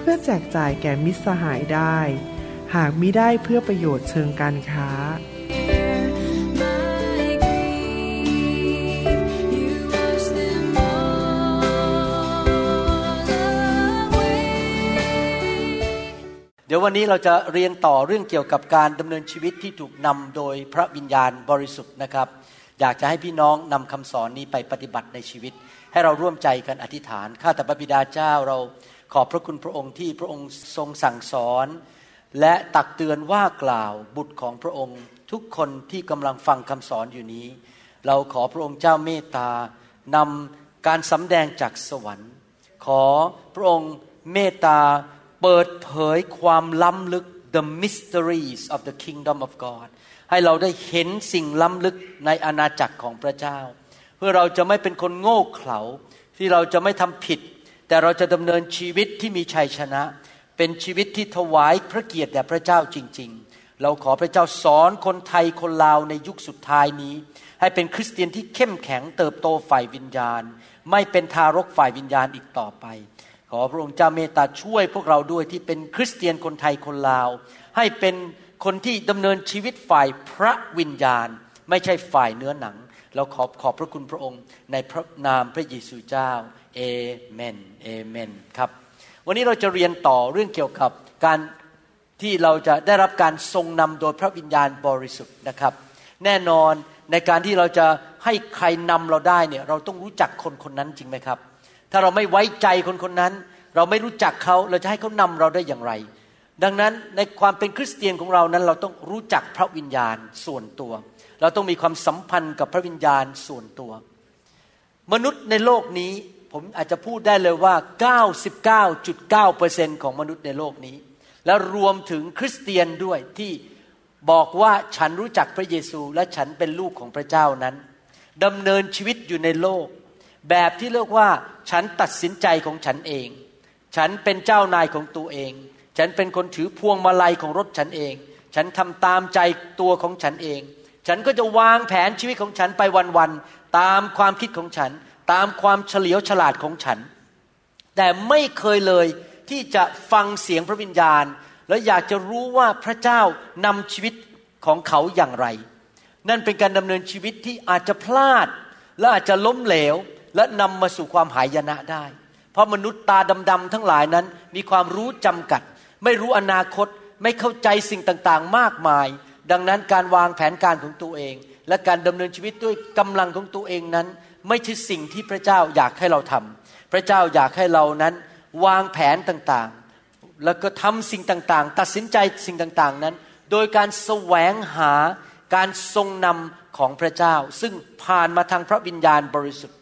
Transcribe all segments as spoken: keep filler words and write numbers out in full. เพื่อแจกจ่ายแก่มิตรสหายได้หากมิได้เพื่อประโยชน์เชิงการค้าเดี๋ยววันนี้เราจะเรียนต่อเรื่องเกี่ยวกับการดำเนินชีวิตที่ถูกนำโดยพระวิญญาณบริสุทธิ์นะครับอยากจะให้พี่น้องนำคำสอนนี้ไปปฏิบัติในชีวิตให้เราร่วมใจกันอธิษฐานข้าแต่พระบิดาเจ้าเราขอบพระคุณพระองค์ที่พระองค์ทรงสั่งสอนและตักเตือนว่ากล่าวบุตรของพระองค์ทุกคนที่กำลังฟังคำสอนอยู่นี้เราขอพระองค์เจ้าเมตตานำการสำแดงจากสวรรค์ขอพระองค์เมตตาเปิดเผยความล้ำลึก The Mysteries of the Kingdom of God ให้เราได้เห็นสิ่งล้ำลึกในอาณาจักรของพระเจ้าเพื่อเราจะไม่เป็นคนโง่เขลาที่เราจะไม่ทำผิดแต่เราจะดำเนินชีวิตที่มีชัยชนะเป็นชีวิตที่ถวายพระเกียรติแด่พระเจ้าจริงๆเราขอพระเจ้าสอนคนไทยคนลาวในยุคสุดท้ายนี้ให้เป็นคริสเตียนที่เข้มแข็งเติบโตฝ่ายวิญญาณไม่เป็นทารกฝ่ายวิญญาณอีกต่อไปขอพระองค์เจ้าเมตตาช่วยพวกเราด้วยที่เป็นคริสเตียนคนไทยคนลาวให้เป็นคนที่ดำเนินชีวิตฝ่ายพระวิญญาณไม่ใช่ฝ่ายเนื้อหนังเราขอบขอบพระคุณพระองค์ในพระนามพระเยซูเจ้าเอเมนเอเมนครับวันนี้เราจะเรียนต่อเรื่องเกี่ยวกับการที่เราจะได้รับการทรงนำโดยพระวิญญาณบริสุทธิ์นะครับแน่นอนในการที่เราจะให้ใครนำเราได้เนี่ยเราต้องรู้จักคนคนนั้นจริงไหมครับถ้าเราไม่ไว้ใจคนคนนั้นเราไม่รู้จักเขาเราจะให้เขานำเราได้อย่างไรดังนั้นในความเป็นคริสเตียนของเรานั้นเราต้องรู้จักพระวิญญาณส่วนตัวเราต้องมีความสัมพันธ์กับพระวิญญาณส่วนตัวมนุษย์ในโลกนี้ผมอาจจะพูดได้เลยว่า เก้าสิบเก้าจุดเก้าเปอร์เซ็นต์ ของมนุษย์ในโลกนี้และรวมถึงคริสเตียนด้วยที่บอกว่าฉันรู้จักพระเยซูและฉันเป็นลูกของพระเจ้านั้นดำเนินชีวิตอยู่ในโลกแบบที่เรียกว่าฉันตัดสินใจของฉันเองฉันเป็นเจ้านายของตัวเองฉันเป็นคนถือพวงมาลัยของรถฉันเองฉันทำตามใจตัวของฉันเองฉันก็จะวางแผนชีวิตของฉันไปวันๆตามความคิดของฉันตามความเฉลียวฉลาดของฉันแต่ไม่เคยเลยที่จะฟังเสียงพระวิญญาณและอยากจะรู้ว่าพระเจ้านำชีวิตของเขาอย่างไรนั่นเป็นการดำเนินชีวิตที่อาจจะพลาดและอาจจะล้มเหลวและนำมาสู่ความหายนะได้เพราะมนุษย์ตาดำๆทั้งหลายนั้นมีความรู้จำกัดไม่รู้อนาคตไม่เข้าใจสิ่งต่างๆมากมายดังนั้นการวางแผนการของตัวเองและการดำเนินชีวิตด้วยกำลังของตัวเองนั้นไม่ใช่สิ่งที่พระเจ้าอยากให้เราทำพระเจ้าอยากให้เรานั้นวางแผนต่างๆแล้วก็ทำสิ่งต่างๆตัดสินใจสิ่งต่างๆนั้นโดยการแสวงหาการทรงนำของพระเจ้าซึ่งผ่านมาทางพระวิญญาณบริสุทธิ์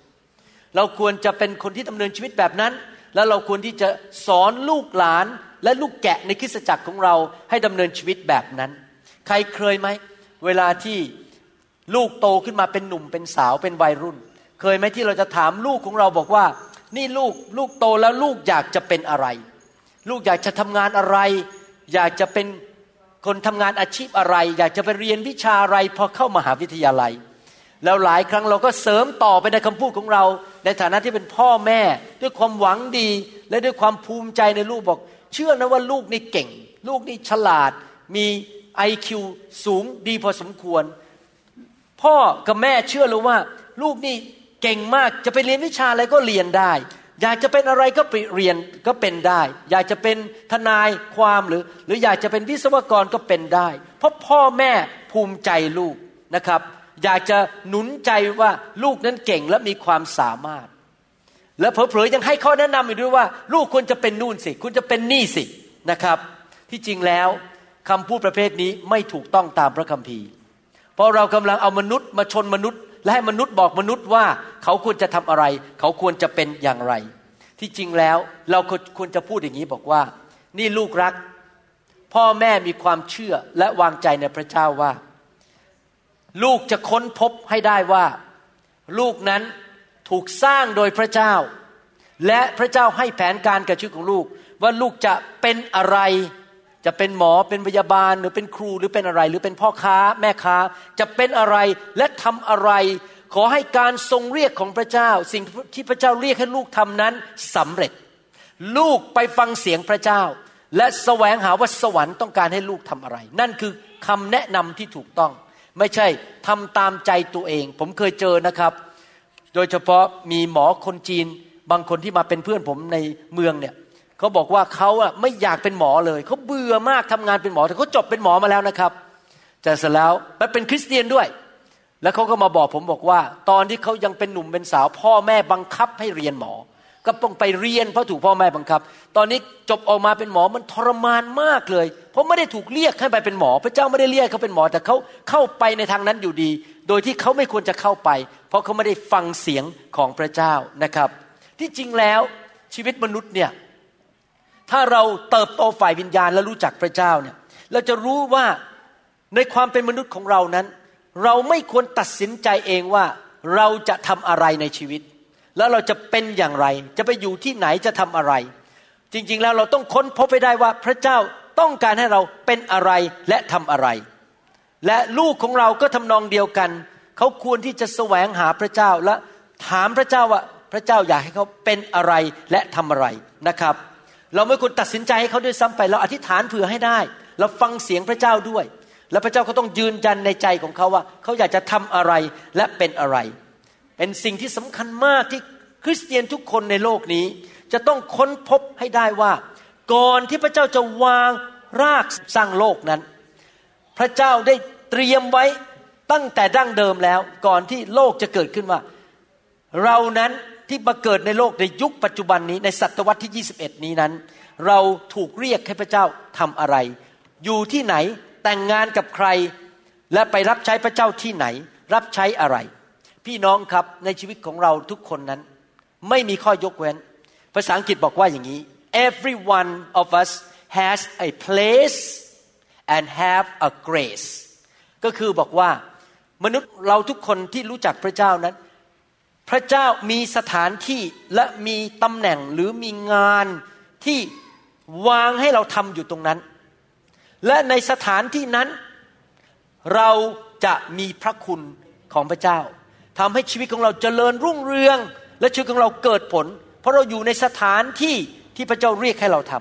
เราควรจะเป็นคนที่ดำเนินชีวิตแบบนั้นและเราควรที่จะสอนลูกหลานและลูกแกะในคริสตจักรของเราให้ดำเนินชีวิตแบบนั้นใครเคยไหมเวลาที่ลูกโตขึ้นมาเป็นหนุ่มเป็นสาวเป็นวัยรุ่นเคยไหมที่เราจะถามลูกของเราบอกว่านี่ลูกลูกโตแล้วลูกอยากจะเป็นอะไรลูกอยากจะทำงานอะไรอยากจะเป็นคนทำงานอาชีพอะไรอยากจะไปเรียนวิชาอะไรพอเข้ามหาวิทยาลัยแล้วหลายครั้งเราก็เสริมต่อไปในคำพูดของเราในฐานะที่เป็นพ่อแม่ด้วยความหวังดีและด้วยความภูมิใจในลูกบอกเชื่อนะว่าลูกนี่เก่งลูกนี่ฉลาดมีไอ คิว สูงดีพอสมควรพ่อกับแม่เชื่อเลยว่าลูกนี่เก่งมากจะไปเรียนวิชาอะไรก็เรียนได้อยากจะเป็นอะไรก็ไปเรียนก็เป็นได้อยากจะเป็นทนายความหรือหรืออยากจะเป็นวิศวกรก็เป็นได้เพราะพ่อแม่ภูมิใจลูกนะครับอยากจะหนุนใจว่าลูกนั้นเก่งและมีความสามารถและเผลอๆยังให้ข้อแนะนำอีกด้วยว่าลูกควรจะเป็นนู่นสิควรจะเป็นนี่สินะครับที่จริงแล้วคำพูดประเภทนี้ไม่ถูกต้องตามพระคัมภีร์เพราะเรากำลังเอามนุษย์มาชนมนุษย์และให้มนุษย์บอกมนุษย์ว่าเขาควรจะทำอะไรเขาควรจะเป็นอย่างไรที่จริงแล้วเราควรจะพูดอย่างนี้บอกว่า นี่ลูกรักพ่อแม่มีความเชื่อและวางใจในพระเจ้าว่าลูกจะค้นพบให้ได้ว่าลูกนั้นถูกสร้างโดยพระเจ้าและพระเจ้าให้แผนการกับชีวิตของลูกว่าลูกจะเป็นอะไรจะเป็นหมอเป็นพยาบาลหรือเป็นครูหรือเป็นอะไรหรือเป็นพ่อค้าแม่ค้าจะเป็นอะไรและทำอะไรขอให้การทรงเรียกของพระเจ้าสิ่งที่พระเจ้าเรียกให้ลูกทำนั้นสำเร็จลูกไปฟังเสียงพระเจ้าและแสวงหาว่าสวรรค์ต้องการให้ลูกทำอะไรนั่นคือคำแนะนำที่ถูกต้องไม่ใช่ทำตามใจตัวเองผมเคยเจอนะครับโดยเฉพาะมีหมอคนจีนบางคนที่มาเป็นเพื่อนผมในเมืองเนี่ยเขาบอกว่าเขาอะไม่อยากเป็นหมอเลยเขาเบื่อมากทำงานเป็นหมอแต่เขาจบเป็นหมอมาแล้วนะครับแต่เสร็จแล้วมันเป็นคริสเตียนด้วยแล้วเขาก็มาบอกผมบอกว่าตอนที่เขายังเป็นหนุ่มเป็นสาวพ่อแม่บังคับให้เรียนหมอก็ต้องไปเรียนเพราะถูกพ่อแม่บังคับตอนนี้จบออกมาเป็นหมอมันทรมานมากเลยเพราะไม่ได้ถูกเรียกให้ไปเป็นหมอพระเจ้าไม่ได้เรียกเขาเป็นหมอแต่เขาเข้าไปในทางนั้นอยู่ดีโดยที่เขาไม่ควรจะเข้าไปเพราะเขาไม่ได้ฟังเสียงของพระเจ้านะครับที่จริงแล้วชีวิตมนุษย์เนี่ยถ้าเราเติบโตฝ่ายวิญญาณและรู้จักพระเจ้าเนี่ยเราจะรู้ว่าในความเป็นมนุษย์ของเรานั้นเราไม่ควรตัดสินใจเองว่าเราจะทำอะไรในชีวิตแล้วเราจะเป็นอย่างไรจะไปอยู่ที่ไหนจะทำอะไรจริงๆแล้วเราต้องค้นพบไปได้ว่าพระเจ้าต้องการให้เราเป็นอะไรและทำอะไรและลูกของเราก็ทำนองเดียวกันเขาควรที่จะแสวงหาพระเจ้าและถามพระเจ้าว่าพระเจ้าอยากให้เขาเป็นอะไรและทำอะไรนะครับเราไม่ควรตัดสินใจให้เขาด้วยซ้ำไปเราอธิษฐานเผื่อให้ได้เราฟังเสียงพระเจ้าด้วยและพระเจ้าก็ต้องยืนยันในใจของเขาว่าเขาอยากจะทำอะไรและเป็นอะไรเป็นสิ่งที่สำคัญมากที่คริสเตียนทุกคนในโลกนี้จะต้องค้นพบให้ได้ว่าก่อนที่พระเจ้าจะวางรากสร้างโลกนั้นพระเจ้าได้เตรียมไว้ตั้งแต่ดั้งเดิมแล้วก่อนที่โลกจะเกิดขึ้นว่าเรานั้นที่มาเกิดในโลกในยุคปัจจุบันนี้ในศตวรรษที่ยี่สิบเอ็ดนี้นั้นเราถูกเรียกให้พระเจ้าทำอะไรอยู่ที่ไหนแต่งงานกับใครและไปรับใช้พระเจ้าที่ไหนรับใช้อะไรพี่น้องครับในชีวิตของเราทุกคนนั้นไม่มีข้อยกเว้นภาษาอังกฤษบอกว่าอย่างนี้ every one of us has a place and have a grace ก็คือบอกว่ามนุษย์เราทุกคนที่รู้จักพระเจ้านั้นพระเจ้ามีสถานที่และมีตำแหน่งหรือมีงานที่วางให้เราทำอยู่ตรงนั้นและในสถานที่นั้นเราจะมีพระคุณของพระเจ้าทำให้ชีวิตของเราเจริญรุ่งเรืองและชีวิตของเราเกิดผลเพราะเราอยู่ในสถานที่ที่พระเจ้าเรียกให้เราท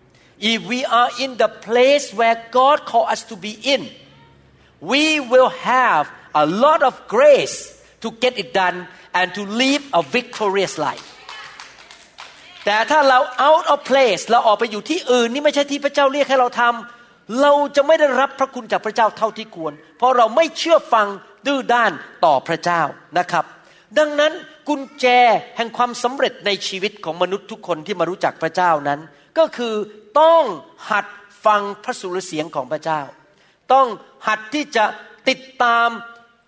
ำ If we are in the place where God call us to be in we will have a lot of grace to get it done and to live a victorious life แต่ถ้าเรา out of place เราออกไปอยู่ที่อื่นนี่ไม่ใช่ที่พระเจ้าเรียกให้เราทำเราจะไม่ได้รับพระคุณจากพระเจ้าเท่าที่ควรเพราะเราไม่เชื่อฟังดื้อด้านต่อพระเจ้านะครับดังนั้นกุญแจแห่งความสำเร็จในชีวิตของมนุษย์ทุกคนที่มารู้จักพระเจ้านั้นก็คือต้องหัดฟังพระสุรเสียงของพระเจ้าต้องหัดที่จะติดตาม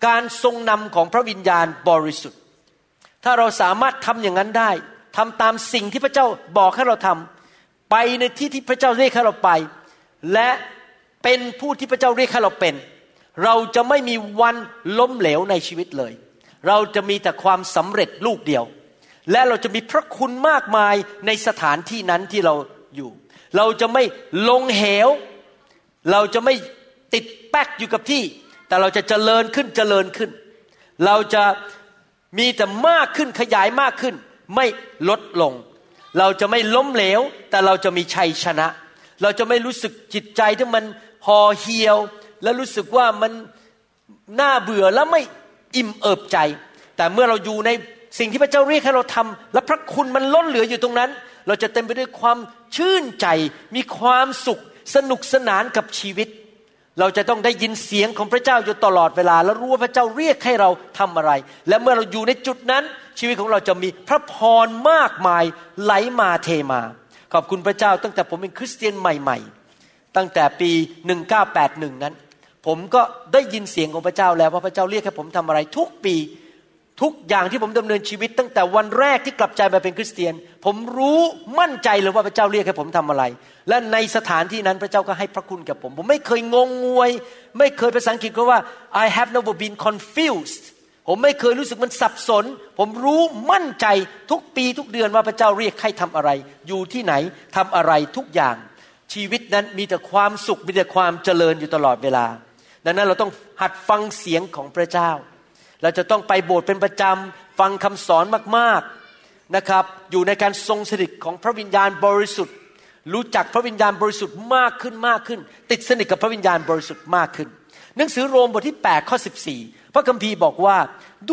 การทรงนำของพระวิญญาณบริสุทธิ์ถ้าเราสามารถทำอย่างนั้นได้ทำตามสิ่งที่พระเจ้าบอกให้เราทำไปในที่ที่พระเจ้าเรียกให้เราไปและเป็นผู้ที่พระเจ้าเรียกให้เราเป็นเราจะไม่มีวันล้มเหลวในชีวิตเลยเราจะมีแต่ความสำเร็จลูกเดียวและเราจะมีพระคุณมากมายในสถานที่นั้นที่เราอยู่เราจะไม่ลงเหวเราจะไม่ติดแป๊กอยู่กับที่แต่เราจะเจริญขึ้นเจริญขึ้นเราจะมีแต่มากขึ้นขยายมากขึ้นไม่ลดลงเราจะไม่ล้มเหลวแต่เราจะมีชัยชนะเราจะไม่รู้สึกจิตใจที่มันห่อเหี่ยวและรู้สึกว่ามันน่าเบื่อและไม่อิ่มเอิบใจแต่เมื่อเราอยู่ในสิ่งที่พระเจ้าเรียกให้เราทำและพระคุณมันล้นเหลืออยู่ตรงนั้นเราจะเต็มไปด้วยความชื่นใจมีความสุขสนุกสนานกับชีวิตเราจะต้องได้ยินเสียงของพระเจ้าอยู่ตลอดเวลาและรู้ว่าพระเจ้าเรียกให้เราทำอะไรและเมื่อเราอยู่ในจุดนั้นชีวิตของเราจะมีพระพรมากมายไหลมาเทมาขอบคุณพระเจ้าตั้งแต่ผมเป็นคริสเตียนใหม่ๆตั้งแต่ปีหนึ่งเก้าแปดหนึ่งนั้นผมก็ได้ยินเสียงของพระเจ้าแล้วว่าพระเจ้าเรียกให้ผมทำอะไรทุกปี ทุกอย่างที่ผมดำเนินชีวิตตั้งแต่วันแรกที่กลับใจมาเป็นคริสเตียนผมรู้มั่นใจเลยว่าพระเจ้าเรียกให้ผมทำอะไรและในสถานที่นั้นพระเจ้าก็ให้พระคุณกับผมผมไม่เคยงงงวยไม่เคยภาษาอังกฤษก็ว่า I have never been confused ผมไม่เคยรู้สึกมันสับสนผมรู้มั่นใจทุกปีทุกเดือนว่าพระเจ้าเรียกให้ทำอะไรอยู่ที่ไหนทำอะไรทุกอย่างชีวิตนั้นมีแต่ความสุขมีแต่ความเจริญอยู่ตลอดเวลาดังนั้นเราต้องหัดฟังเสียงของพระเจ้าเราจะต้องไปโบสถ์เป็นประจำฟังคำสอนมากๆนะครับอยู่ในการทรงสถิตของพระวิญญาณบริสุทธิ์รู้จักพระวิญญาณบริสุทธิ์มากขึ้นมากขึ้นติดสนิทกับพระวิญญาณบริสุทธิ์มากขึ้นหนังสือโรมบทที่แปดข้อสิบสี่พระคัมภีร์บอกว่า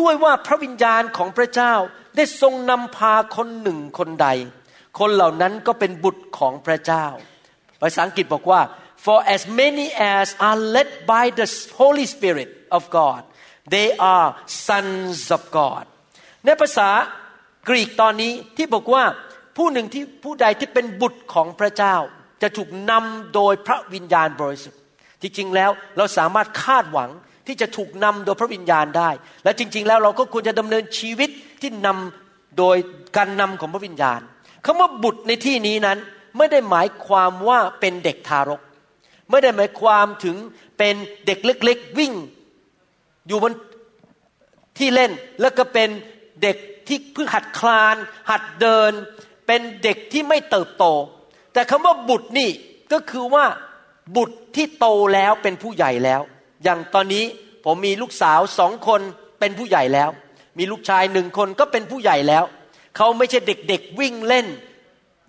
ด้วยว่าพระวิญญาณของพระเจ้าได้ทรงนำพาคนหนึ่งคนใดคนเหล่านั้นก็เป็นบุตรของพระเจ้าภาษาอังกฤษบอกว่า for as many as are led by the Holy Spirit of God they are sons of God ในภาษากรีกตอนนี้ที่บอกว่าผู้หนึ่งที่ผู้ใดที่เป็นบุตรของพระเจ้าจะถูกนำโดยพระวิญญาณบริสุทธิ์ที่จริงแล้วเราสามารถคาดหวังที่จะถูกนำโดยพระวิญญาณได้และจริงๆแล้วเราก็ควรจะดำเนินชีวิตที่นำโดยการนำของพระวิญญาณคำว่าบุตรในที่นี้นั้นไม่ได้หมายความว่าเป็นเด็กทารกไม่ได้หมายความถึงเป็นเด็กเล็กๆวิ่งอยู่บนที่เล่นแล้วก็เป็นเด็กที่เพิ่งหัดคลานหัดเดินเป็นเด็กที่ไม่เติบโตแต่คำว่าบุตรนี่ก็คือว่าบุตรที่โตแล้วเป็นผู้ใหญ่แล้วอย่างตอนนี้ผมมีลูกสาวสองคนเป็นผู้ใหญ่แล้วมีลูกชายหนึ่งคนก็เป็นผู้ใหญ่แล้วเขาไม่ใช่เด็กๆวิ่งเล่น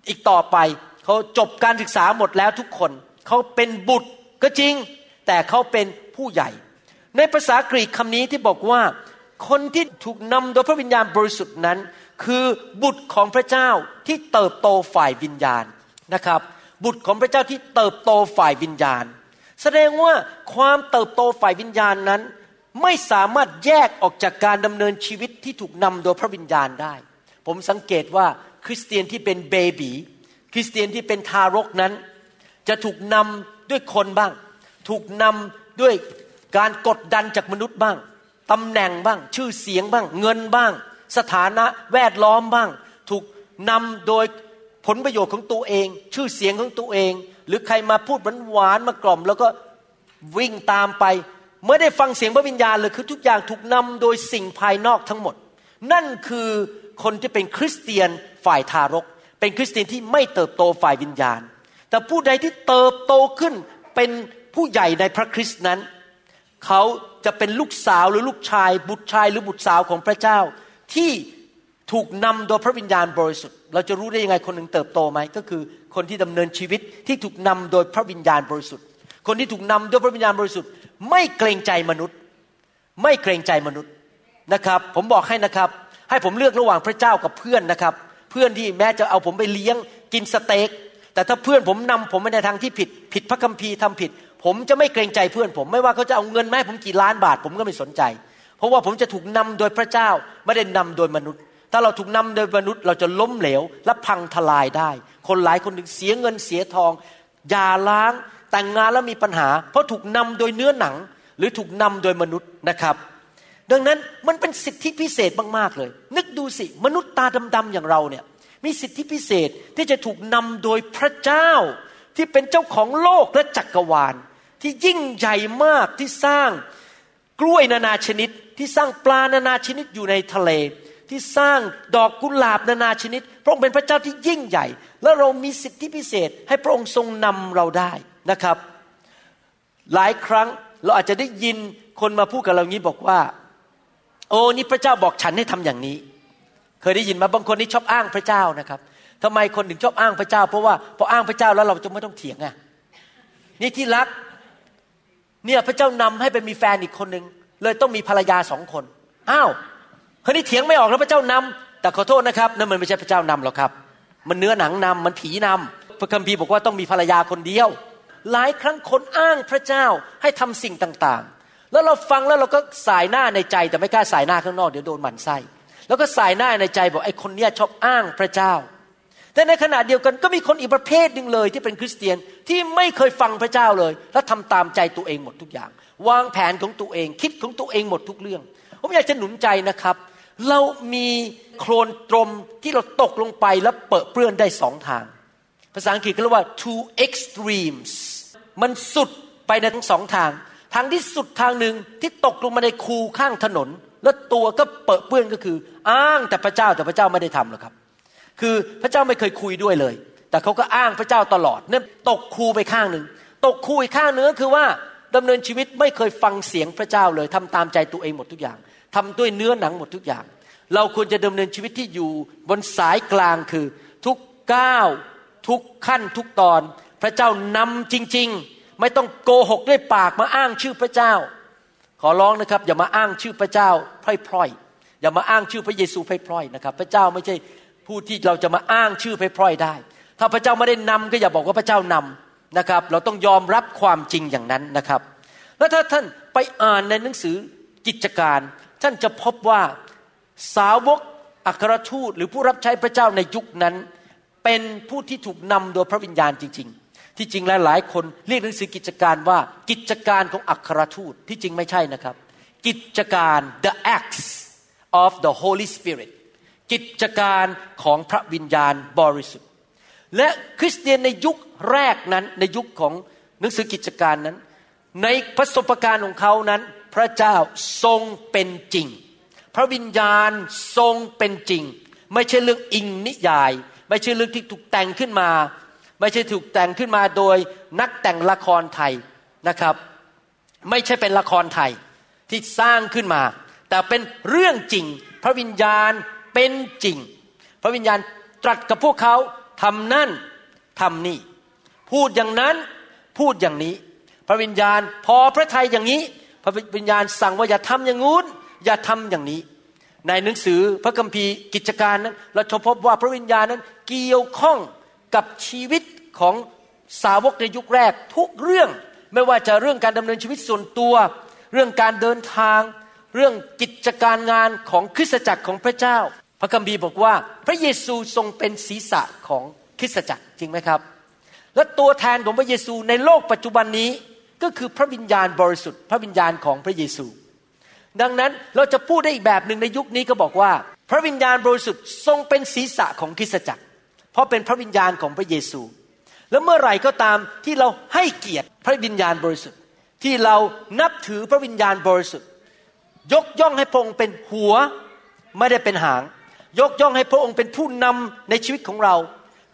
อีกต่อไปเขาจบการศึกษาหมดแล้วทุกคนเขาเป็นบุตรก็จริงแต่เขาเป็นผู้ใหญ่ในภาษากรีกคำนี้ที่บอกว่าคนที่ถูกนำโดยพระวิญญาณบริสุทธิ์นั้นคือบุตรของพระเจ้าที่เติบโตฝ่ายวิญญาณนะครับบุตรของพระเจ้าที่เติบโตฝ่ายวิญญาณแสดงว่าความเติบโตฝ่ายวิญญาณนั้นไม่สามารถแยกออกจากการดำเนินชีวิตที่ถูกนำโดยพระวิญญาณได้ผมสังเกตว่าคริสเตียนที่เป็นเบบีคริสเตียนที่เป็นทารกนั้นจะถูกนำด้วยคนบ้างถูกนำด้วยการกดดันจากมนุษย์บ้างตำแหน่งบ้างชื่อเสียงบ้างเงินบ้างสถานะแวดล้อมบ้างถูกนำโดยผลประโยชน์ของตัวเองชื่อเสียงของตัวเองหรือใครมาพูดหวานๆมากล่อมแล้วก็วิ่งตามไปไม่ได้ฟังเสียงพระวิญญาณเลยคือทุกอย่างถูกนำโดยสิ่งภายนอกทั้งหมดนั่นคือคนที่เป็นคริสเตียนฝ่ายทารกเป็นคริสเตียนที่ไม่เติบโตฝ่ายวิญญาณแต่ผู้ใดที่เติบโตขึ้นเป็นผู้ใหญ่ในพระคริสต์นั้นเขาจะเป็นลูกสาวหรือลูกชายบุตรชายหรือบุตรสาวของพระเจ้าที่ถูกนำโดยพระวิญญาณบริสุทธิ์เราจะรู้ได้ยังไงคนหนึ่งเติบโตไหมก็คือคนที่ดำเนินชีวิตที่ถูกนำโดยพระวิญญาณบริสุทธิ์คนที่ถูกนำโดยพระวิญญาณบริสุทธิ์ไม่เกรงใจมนุษย์ไม่เกรงใจมนุษย์นะครับผมบอกให้นะครับให้ผมเลือกระหว่างพระเจ้ากับเพื่อนนะครับเพื่อนที่แม้จะเอาผมไปเลี้ยงกินสเต็กแต่ถ้าเพื่อนผมนำผมไปในทางที่ผิดผิดพระคัมภีร์ทำผิดผมจะไม่เกรงใจเพื่อนผมไม่ว่าเขาจะเอาเงินมาให้ผมกี่ล้านบาทผมก็ไม่สนใจเพราะว่าผมจะถูกนำโดยพระเจ้าไม่ได้นำโดยมนุษย์ถ้าเราถูกนำโดยมนุษย์เราจะล้มเหลวและพังทลายได้คนหลายคนถึงเสียเงินเสียทองหย่าร้างแต่งงานแล้วมีปัญหาเพราะถูกนำโดยเนื้อหนังหรือถูกนำโดยมนุษย์นะครับดังนั้นมันเป็นสิทธิพิเศษมากๆเลยนึกดูสิมนุษย์ตาดำๆอย่างเราเนี่ยมีสิทธิพิเศษที่จะถูกนำโดยพระเจ้าที่เป็นเจ้าของโลกและจักรวาลที่ยิ่งใหญ่มากที่สร้างกล้วยนานาชนิดที่สร้างปลานานาชนิดอยู่ในทะเลที่สร้างดอกกุหลาบนานาชนิดพระองค์เป็นพระเจ้าที่ยิ่งใหญ่และเรามีสิทธิพิเศษให้พระองค์ทรงนำเราได้นะครับหลายครั้งเราอาจจะได้ยินคนมาพูดกับเราอย่างนี้บอกว่าโอ้นี่พระเจ้าบอกฉันให้ทำอย่างนี้เคยได้ยินมาบางคนนี่ชอบอ้างพระเจ้านะครับทำไมคนถึงชอบอ้างพระเจ้าเพราะว่าพออ้างพระเจ้าแล้วเราจะไม่ต้องเถียงอ่ะนี่ที่รักเนี่ยพระเจ้านำให้ไปมีแฟนอีกคนนึงเลยต้องมีภรรยาสองคนอ้าวคนนี้เถียงไม่ออกแล้วพระเจ้านำแต่ขอโทษนะครับนั่นมันไม่ใช่พระเจ้านำหรอกครับมันเนื้อหนังนำมันผีนำพระคัมภีร์บอกว่าต้องมีภรรยาคนเดียวหลายครั้งคนอ้างพระเจ้าให้ทำสิ่งต่างๆแล้วเราฟังแล้วเราก็สายหน้าในใจแต่ไม่กล้าสายหน้าข้างนอกเดี๋ยวโดนหมั่นไส้แล้วก็สายหน้าในใจบอกไอ้คนเนี้ยชอบอ้างพระเจ้าแต่ในขณะเดียวกันก็มีคนอีกประเภทนึงเลยที่เป็นคริสเตียนที่ไม่เคยฟังพระเจ้าเลยและทำตามใจตัวเองหมดทุกอย่างวางแผนของตัวเองคิดของตัวเองหมดทุกเรื่องผมอยากจะหนุนใจนะครับ เรามีโคลนตรมที่เราตกลงไปแล้วเปรอะเปื้อนได้สองทางภาษาอังกฤษเขาเรียกว่า two extremes มันสุดไปในทั้งสองทางทางที่สุดทางหนึ่งที่ตกลงมาในคูข้างถนนแล้วตัวก็เปรอะเปื้อนก็คืออ้างแต่พระเจ้าแต่พระเจ้าไม่ได้ทำหรอกครับคือพระเจ้าไม่เคยคุยด้วยเลยแต่เขาก็อ้างพระเจ้าตลอดนั่นตกคูไปข้างหนึ่งตกคูอีกข้างหนึ่งก็คือว่าดำเนินชีวิตไม่เคยฟังเสียงพระเจ้าเลยทำตามใจตัวเองหมดทุกอย่างทำด้วยเนื้อหนังหมดทุกอย่างเราควรจะดำเนินชีวิตที่อยู่บนสายกลางคือทุกก้าวทุกขั้นทุกตอนพระเจ้านำจริงๆไม่ต้องโกหกด้วยปากมาอ้างชื่อพระเจ้าขอร้องนะครับอย่ามาอ้างชื่อพระเจ้าพล่อยๆอย่ามาอ้างชื่อพระเยซูพล่อยๆนะครับพระเจ้าไม่ใช่ผู้ที่เราจะมาอ้างชื่อพล่อยๆได้ถ้าพระเจ้าไม่ได้นำก็อย่าบอกว่าพระเจ้านำนะครับเราต้องยอมรับความจริงอย่างนั้นนะครับแล้วถ้าท่านไปอ่านในหนังสือกิจการท่านจะพบว่าสาวกอัครทูตหรือผู้รับใช้พระเจ้าในยุคนั้นเป็นผู้ที่ถูกนำโดยพระวิญญาณจริงๆที่จริงหลายๆคนเรียกหนังสือกิจการว่ากิจการของอัครทูตที่จริงไม่ใช่นะครับกิจการ the acts of the Holy Spirit กิจการของพระวิญญาณบริสุทธิ์และคริสเตียนในยุคแรกนั้นในยุคของหนังสือกิจการนั้นในประสบการณ์ของเขานั้นพระเจ้าทรงเป็นจริงพระวิญญาณทรงเป็นจริงไม่ใช่เรื่องอิงนิยายไม่ใช่เรื่องที่ถูกแต่งขึ้นมาไม่ใช่ถูกแต่งขึ้นมาโดยนักแต่งละครไทยนะครับไม่ใช่เป็นละครไทยที่สร้างขึ้นมาแต่เป็นเรื่องจริงพระวิญญาณเป็นจริงพระวิญญาณตรัสกับพวกเขาทำนั่นทำนี่พูดอย่างนั้นพูดอย่างนี้พระวิญญาณพอพระทัยอย่างนี้พระวิญญาณสั่งว่าอย่าทำอย่างงู้นอย่าทำอย่างนี้ในหนังสือพระคัมภีร์กิจการนั้นเราจะพบว่าพระวิญญาณนั้นเกี่ยวข้องกับชีวิตของสาวกในยุคแรกทุกเรื่องไม่ว่าจะเรื่องการดำเนินชีวิตส่วนตัวเรื่องการเดินทางเรื่องกิจการงานของคริสตจักรของพระเจ้าพระคัมภีร์บอกว่าพระเยซูทรงเป็นศีรษะของคริสตจักรจริงไหมครับและตัวแทนของพระเยซูในโลกปัจจุบันนี้ก็คือพระวิญญาณบริสุทธิ์พระวิญญาณของพระเยซูดังนั้นเราจะพูดได้อีกแบบหนึ่งในยุคนี้ก็บอกว่าพระวิญญาณบริสุทธิ์ทรงเป็นศีรษะของคริสตจักรเพราะเป็นพระวิญญาณของพระเยซูและเมื่อไหร่ก็ตามที่เราให้เกียรติพระวิญญาณบริสุทธิ์ที่เรานับถือพระวิญญาณบริสุทธิ์ยกย่องให้พระองค์เป็นหัวไม่ได้เป็นหางยกย่องให้พระองค์เป็นผู้นำในชีวิตของเรา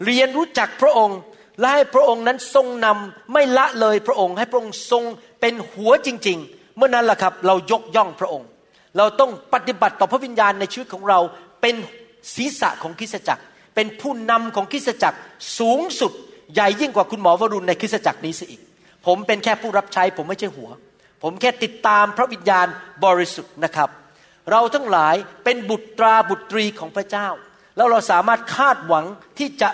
เรียนรู้จักพระองค์และให้พระองค์นั้นทรงนำไม่ละเลยพระองค์ให้พระองค์ทรงเป็นหัวจริงๆเมื่อนั้นล่ะครับเรายกย่องพระองค์เราต้องปฏิบัติต่อพระวิญญาณในชีวิตของเราเป็นศีรษะของคริสตจักรเป็นผู้นำของคริสตจักรสูงสุดใหญ่ยิ่งกว่าคุณหมอวรุณในคริสตจักรนี้ซะอีกผมเป็นแค่ผู้รับใช้ผมไม่ใช่หัวผมแค่ติดตามพระวิญญาณบริสุทธิ์นะครับเราทั้งหลายเป็นบุตราบุตรีของพระเจ้าแล้วเราสามารถคาดหวังที่จะ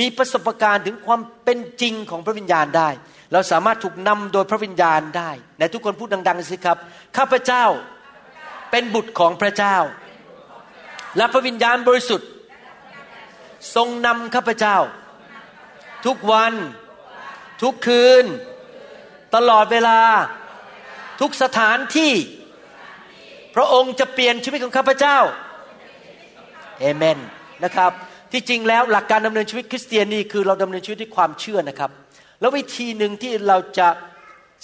มีประสบการณ์ถึงความเป็นจริงของพระวิญญาณได้เราสามารถถูกนำโดยพระวิญญาณได้ไหนทุกคนพูดดังๆสิครับข้าพเจ้าเป็นบุตรของพระเจ้าและพระวิญญาณบริสุทธิ์ทรงนำข้าพเจ้าทุกวันทุกคืนตลอดเวลาทุกสถานที่พระองค์จะเปลี่ยนชีวิตของข้าพเจ้าเอเมนนะครับที่จริงแล้วหลักการดำเนินชีวิตคริสเตียนนี่คือเราดำเนินชีวิตด้วยความเชื่อนะครับแล้ววิธีหนึ่งที่เราจะ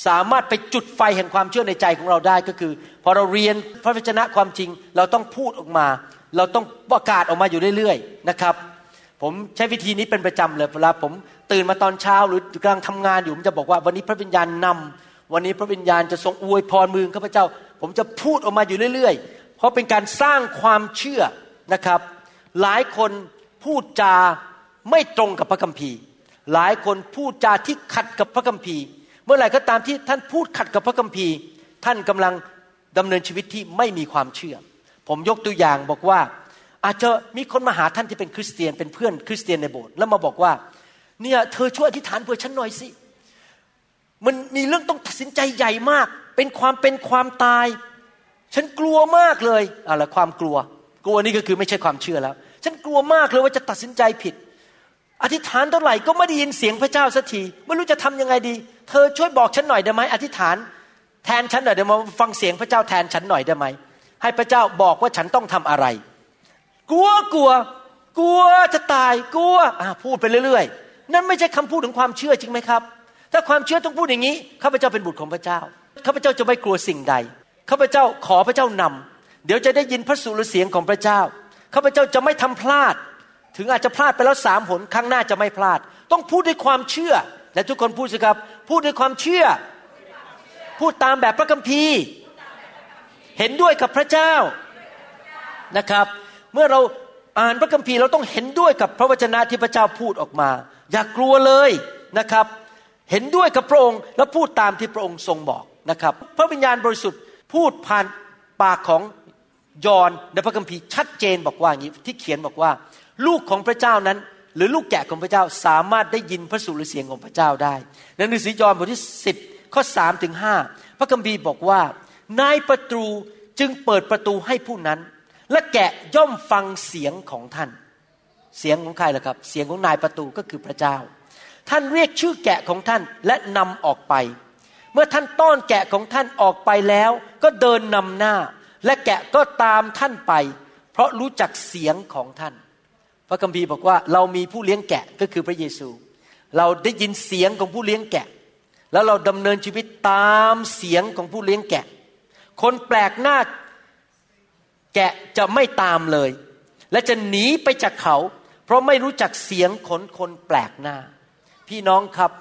สามารถไปจุดไฟแห่งความเชื่อในใจของเราได้ก็คือพอเราเรียนพระวจนะความจริงเราต้องพูดออกมาเราต้องประกาศออกมาอยู่เรื่อยๆนะครับผมใช้วิธีนี้เป็นประจำเลยเวลาผมตื่นมาตอนเช้าหรือกำลังทำงานอยู่ผมจะบอกว่าวันนี้พระวิญญาณนำวันนี้พระวิญญาณจะทรงอวยพรมือข้าพเจ้าผมจะพูดออกมาอยู่เรื่อยๆเพราะเป็นการสร้างความเชื่อนะครับหลายคนพูดจาไม่ตรงกับพระคัมภีร์หลายคนพูดจาที่ขัดกับพระคัมภีร์เมื่อไหร่ก็ตามที่ท่านพูดขัดกับพระคัมภีร์ท่านกำลังดำเนินชีวิตที่ไม่มีความเชื่อผมยกตัวอย่างบอกว่าอาจจะมีคนมาหาท่านที่เป็นคริสเตียนเป็นเพื่อนคริสเตียนในโบสถ์แล้วมาบอกว่าเนี่ยเธอช่วยอธิษฐานเพื่อฉันหน่อยสิมันมีเรื่องต้องตัดสินใจใหญ่มากเป็นความเป็นความตายฉันกลัวมากเลยอะไรความกลัวกลัวนี่ก็คือไม่ใช่ความเชื่อแล้วฉันกลัวมากเลยว่าจะตัดสินใจผิดอธิษฐานเท่าไหร่ก็ไม่ได้ยินเสียงพระเจ้าสักทีไม่รู้จะทำยังไงดีเธอช่วยบอกฉันหน่อยได้ไหมอธิษฐานแทนฉันหน่อยได้ไหมฟังเสียงพระเจ้าแทนฉันหน่อยได้ไหม ให้พระเจ้าบอกว่าฉันต้องทำอะไรกลัวกลัวกลัวจะตายกลัวพูดไปเรื่อยๆนั่นไม่ใช่คำพูดถึงความเชื่อจริงไหมครับถ้าความเชื่อต้องพูดอย่างนี้ข้าพเจ้าเป็นบุตรของพระเจ้าข้าพเจ้าจะไม่กลัวสิ่งใดข้าพเจ้าขอพระเจ้านำเดี๋ยวจะได้ยินพระสุรเสียงของพระเจ้าข้าพเจ้าจะไม่ทำพลาดถึงอาจจะพลาดไปแล้วสามหนครั้งหน้าจะไม่พลาดต้องพูดด้วยความเชื่อและทุกคนพูดสิครับพูดด้วยความเชื่อพูดตามแบบพระคัมภีร์เห็นด้วยกับพระเจ้านะครับเมื่อเราอ่านพระคัมภีร์เราต้องเห็นด้วยกับพระวจนะที่พระเจ้าพูดออกมาอย่ากลัวเลยนะครับเห็นด้วยกับพระองค์และพูดตามที่พระองค์ทรงบอกนะครับพระวิญญาณบริสุทธิ์พูดผ่านปากของยอห์นในพระคัมภีร์ชัดเจนบอกว่าอย่างนี้ที่เขียนบอกว่าลูกของพระเจ้านั้นหรือลูกแกะของพระเจ้าสามารถได้ยินพระสุรเสียงของพระเจ้าได้ในหนังสือยอห์นบทที่สิบข้อสามถึงห้าพระคัมภีร์บอกว่านายประตูจึงเปิดประตูให้ผู้นั้นและแกะย่อมฟังเสียงของท่านเสียงของใครล่ะครับเสียงของนายประตูก็คือพระเจ้าท่านเรียกชื่อแกะของท่านและนำออกไปเมื่อท่านต้อนแกะของท่านออกไปแล้วก็เดินนำหน้าและแกะก็ตามท่านไปเพราะรู้จักเสียงของท่านพระคัมภีร์บอกว่าเรามีผู้เลี้ยงแกะก็คือพระเยซูเราได้ยินเสียงของผู้เลี้ยงแกะแล้วเราดำเนินชีวิตตามเสียงของผู้เลี้ยงแกะคนแปลกหน้าแกะจะไม่ตามเลยและจะหนีไปจากเขาเพราะไม่รู้จักเสียงของคนแปลกหน้าพี่น้องครับ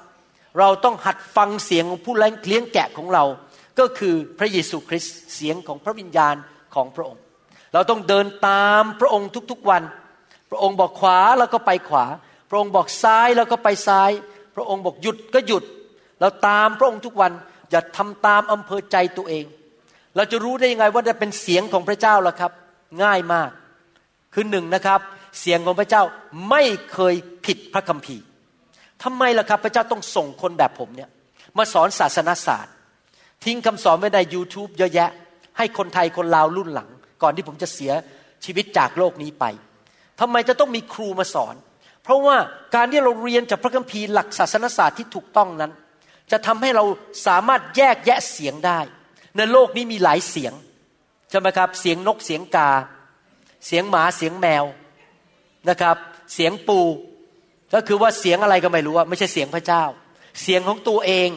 เราต้องหัดฟังเสียงของผู้เลี้ยงแกะของเราก็คือพระเยซูคริสต์เสียงของพระวิญญาณของพระองค์เราต้องเดินตามพระองค์ทุกๆวันพระองค์บอกขวาแล้วก็ไปขวาพระองค์บอกซ้ายแล้วก็ไปซ้ายพระองค์บอกหยุดก็หยุดเราตามพระองค์ทุกวันอย่าทำตามอำเภอใจตัวเองเราจะรู้ได้ยังไงว่าจะเป็นเสียงของพระเจ้าล่ะครับง่ายมากคือหนึ่งนะครับเสียงของพระเจ้าไม่เคยผิดพระคัมภีร์ทำไมล่ะครับพระเจ้าต้องส่งคนแบบผมเนี่ยมาสอนศาสนศาสตร์ทิ้งคำสอนไว้ใน YouTube เยอะแยะให้คนไทยคนลาวรุ่นหลังก่อนที่ผมจะเสียชีวิตจากโลกนี้ไปทำไมจะต้องมีครูมาสอนเพราะว่าการที่เราเรียนจากพระคัมภีร์หลักศาสนศาสตร์ที่ถูกต้องนั้นจะทำให้เราสามารถแยกแยะเสียงได้ในโลกนี้มีหลายเสียงใช่ไหมครับเสียงนกเสียงกาเสียงหมาเสียงแมวนะครับเสียงปูก็คือว่าเสียงอะไรก็ไม่รู้ว่าไม่ใช่เสียงพระเจ้าเสียงของตัวเอง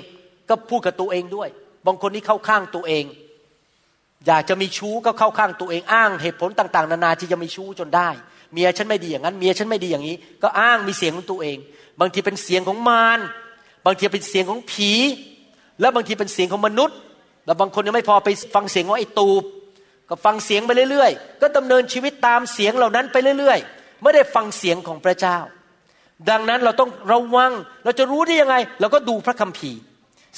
ก็พูดกับตัวเองด้วยบางคนนี่เข้าข้างตัวเองอยากจะมีชู้ก็เข้าข้างตัวเองอ้างเหตุผลต่างๆนานาที่จะมีชู้จนได้เมียฉันไม่ดีอย่างนั้นเมียฉันไม่ดีอย่างนี้ก็อ้างมีเสียงของตัวเองบางทีเป็นเสียงของมารบางทีเป็นเสียงของผีและบางทีเป็นเสียงของมนุษย์แล้วบางคนยังไม่พอไปฟังเสียงของไอ้ตูบก็ฟังเสียงไปเรื่อยๆก็ดำเนินชีวิตตามเสียงเหล่านั้นไปเรื่อยๆไม่ได้ฟังเสียงของพระเจ้าดังนั้นเราต้องระวังเราจะรู้ได้ยังไงเราก็ดูพระคัมภีร์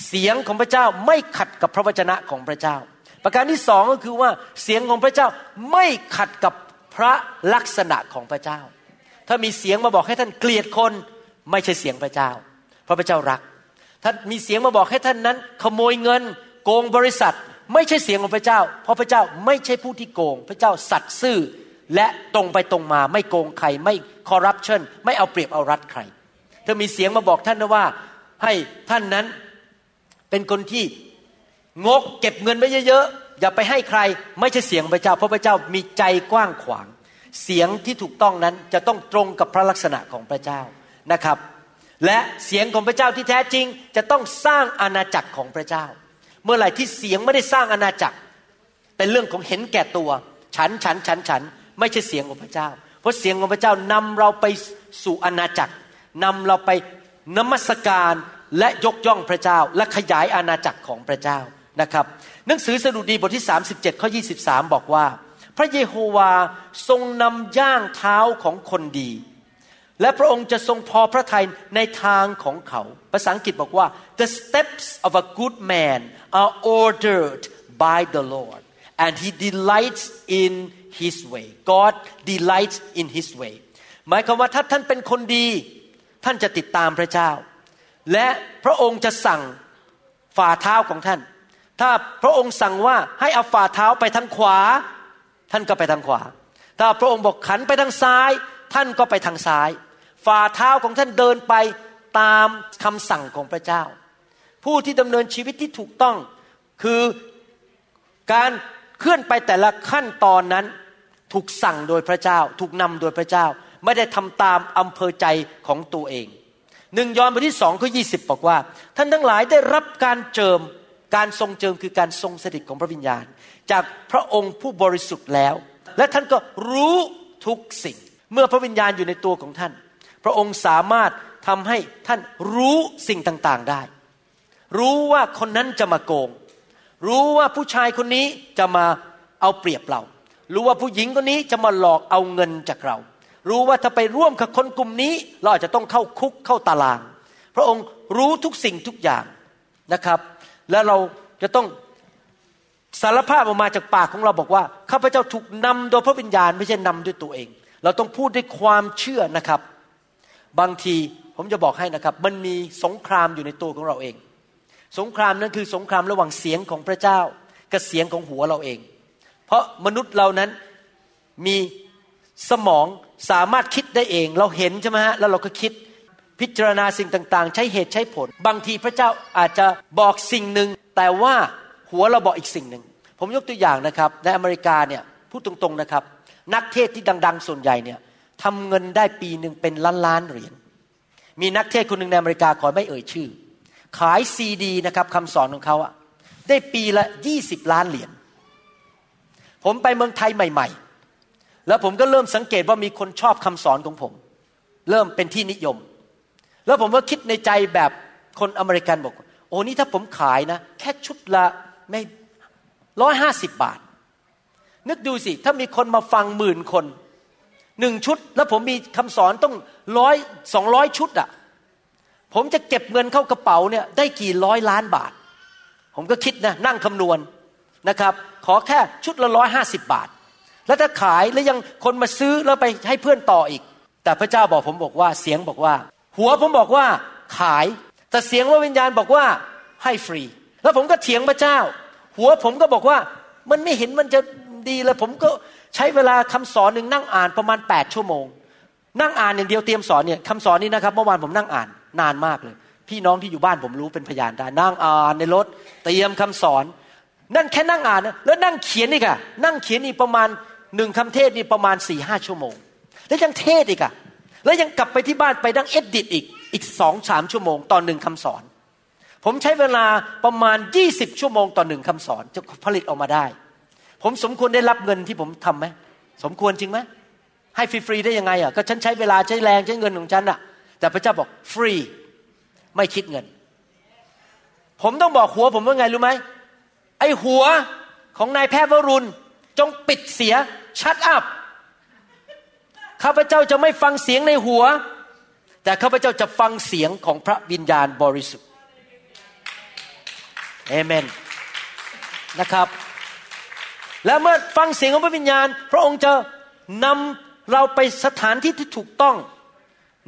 เสียงของพระเจ้าไม่ขัดกับพระวจนะของพระเจ้าประการที่สองก็คือว่าเสียงของพระเจ้าไม่ขัดกับพระลักษณะของพระเจ้าถ้ามีเสียงมาบอกให้ท่านเกลียดคนไม่ใช่เสียงพระเจ้าเพราะพระเจ้ารักถ้ามีเสียงมาบอกให้ท่านนั้นขโมยเงินโกงบริษัทไม่ใช่เสียงของพระเจ้าเพราะพระเจ้าไม่ใช่ผู้ที่โกงพระเจ้าสัตย์ซื่อและตรงไปตรงมาไม่โกงใครไม่คอร์รัปชันไม่เอาเปรียบเอารัดใครถ้ามีเสียงมาบอกท่านนะว่าให้ท่านนั้นเป็นคนที่งกเก็บเงินไว้เยอะๆอย่าไปให้ใครไม่ใช่เสียงพระเจ้าเพราะพระเจ้ามีใจกว้างขวางเสียงที่ถูกต้องนั้นจะต้องตรงกับพระลักษณะของพระเจ้านะครับและเสียงของพระเจ้าที่แท้จริงจะต้องสร้างอาณาจักรของพระเจ้าเมื่อไหร่ที่เสียงไม่ได้สร้างอาณาจักรเป็นเรื่องของเห็นแก่ตัวฉันฉันฉันฉันไม่ใช่เสียงของพระเจ้าเพราะเสียงของพระเจ้านำเราไปสู่อาณาจักรนำเราไปนมัสการและยกย่องพระเจ้าและขยายอาณาจักรของพระเจ้านะครับหนังสือสดุดีบทที่สามสิบเจ็ดข้อยี่สิบสามบอกว่าพระเยโฮวาทรงนำย่างเท้าของคนดีและพระองค์จะทรงพอพระทัยในทางของเขาภาษาอังกฤษบอกว่า The steps of a good man are ordered by the Lord and he delights in his way God delights in his way หมายความว่าถ้าท่านเป็นคนดีท่านจะติดตามพระเจ้าและพระองค์จะสั่งฝ่าเท้าของท่านถ้าพระองค์สั่งว่าให้เอาฝ่าเท้าไปทางขวาท่านก็ไปทางขวาถ้าพระองค์บอกขันไปทางซ้ายท่านก็ไปทางซ้ายฝ่าเท้าของท่านเดินไปตามคำสั่งของพระเจ้าผู้ที่ดำเนินชีวิตที่ถูกต้องคือการ เคลื่อนไปแต่ละขั้นตอนนั้นถูกสั่งโดยพระเจ้าถูกนำโดยพระเจ้าไม่ได้ทำตามอำเภอใจของตัวเองหนึ่งยอห์นบทที่สองข้อยี่สิบบอกว่าท่านทั้งหลายได้รับการเจิมการทรงเจิมคือการทรงสถิตของพระวิญญาณจากพระองค์ผู้บริสุทธิ์แล้วและท่านก็รู้ทุกสิ่งเมื่อพระวิญญาณอยู่ในตัวของท่านพระองค์สามารถทำให้ท่านรู้สิ่งต่างๆได้รู้ว่าคนนั้นจะมาโกงรู้ว่าผู้ชายคนนี้จะมาเอาเปรียบเรารู้ว่าผู้หญิงคนนี้จะมาหลอกเอาเงินจากเรารู้ว่าถ้าไปร่วมกับคนกลุ่มนี้เราอาจจะต้องเข้าคุกเข้าตารางพระองค์รู้ทุกสิ่งทุกอย่างนะครับและเราจะต้องสารภาพออกมาจากปากของเราบอกว่าข้าพเจ้าถูกนำโดยพระวิญญาณไม่ใช่นำด้วยตัวเองเราต้องพูดด้วยความเชื่อนะครับบางทีผมจะบอกให้นะครับมันมีสงครามอยู่ในตัวของเราเองสงครามนั้นคือสงครามระหว่างเสียงของพระเจ้ากับเสียงของหัวเราเองเพราะมนุษย์เรานั้นมีสมองสามารถคิดได้เองเราเห็นใช่ไหมฮะแล้วเราก็คิดพิจารณาสิ่งต่างๆใช้เหตุใช้ผลบางทีพระเจ้าอาจจะบอกสิ่งหนึ่งแต่ว่าหัวเราบอกอีกสิ่งหนึ่งผมยกตัวอย่างนะครับในอเมริกาเนี่ยพูดตรงๆนะครับนักเทศที่ดังๆส่วนใหญ่เนี่ยทำเงินได้ปีนึงเป็นล้านๆเหรียญมีนักเทศคนหนึ่งในอเมริกาขอไม่เอ่ยชื่อขายซีดีนะครับคำสอนของเขาอะได้ปีละยี่สิบล้านเหรียญผมไปเมืองไทยใหม่ๆแล้วผมก็เริ่มสังเกตว่ามีคนชอบคำสอนของผมเริ่มเป็นที่นิยมแล้วผมก็คิดในใจแบบคนอเมริกันบอกโอ้นี่ถ้าผมขายนะแค่ชุดละไม่หนึ่งร้อยห้าสิบบาทนึกดูสิถ้ามีคนมาฟังหมื่นคนหนึ่งชุดแล้วผมมีคำสอนต้องร้อยสองร้อยชุดอ่ะผมจะเก็บเงินเข้ากระเป๋าเนี่ยได้กี่ร้อยล้านบาทผมก็คิดนะนั่งคำนวณ น, นะครับขอแค่ชุดละร้อยห้าสิบบาทแล้วถ้าขายแล้วยังคนมาซื้อแล้วไปให้เพื่อนต่ออีกแต่พระเจ้าบอกผมบอกว่าเสียงบอกว่าหัวผมบอกว่าขายแต่เสียงว่าวิญญาณบอกว่าให้ฟรีแล้วผมก็เถียงพระเจ้าหัวผมก็บอกว่ามันไม่เห็นมันจะดีเลยผมก็ใช้เวลาคำสอนหนึ่งนั่งอ่านประมาณแปดชั่วโมงนั่งอ่านอย่างเดียวเตรียมสอนเนี่ยคำสอนนี้นะครับเมื่อวานผมนั่งอ่านนานมากเลยพี่น้องที่อยู่บ้านผมรู้เป็นพยานได้นั่งอ่านในรถเตรียมคำสอนนั่นแค่นั่งอ่านนะแล้วนั่งเขียนอีกอะนั่งเขียนอีกประมาณหนึ่งคำเทศนี่ประมาณ สี่ห้าชั่วโมงแล้วยังเทศอีกอะแล้วยังกลับไปที่บ้านไปดังเอ็ดดิตอีกอีก สองสามชั่วโมงต่อหนึ่งคำสอนผมใช้เวลาประมาณยี่สิบชั่วโมงต่อหนึ่งคำสอนจะผลิตออกมาได้ผมสมควรได้รับเงินที่ผมทำไหมสมควรจริงไหมให้ฟรีๆได้ยังไงอ่ะก็ฉันใช้เวลาใช้แรงใช้เงินของฉันอ่ะแต่พระเจ้าบอกฟรีไม่คิดเงินผมต้องบอกหัวผมว่าไงรู้ไหมไอ้หัวของนายแพทย์วรุณจงปิดเสีย shut up ข้าพเจ้าจะไม่ฟังเสียงในหัวแต่ข้าพเจ้าจะฟังเสียงของพระวิญญาณบริสุทธิ์เอเมนนะครับและเมื่อฟังเสียงของพระวิญญาณพระองค์จะนำเราไปสถานที่ที่ถูกต้อง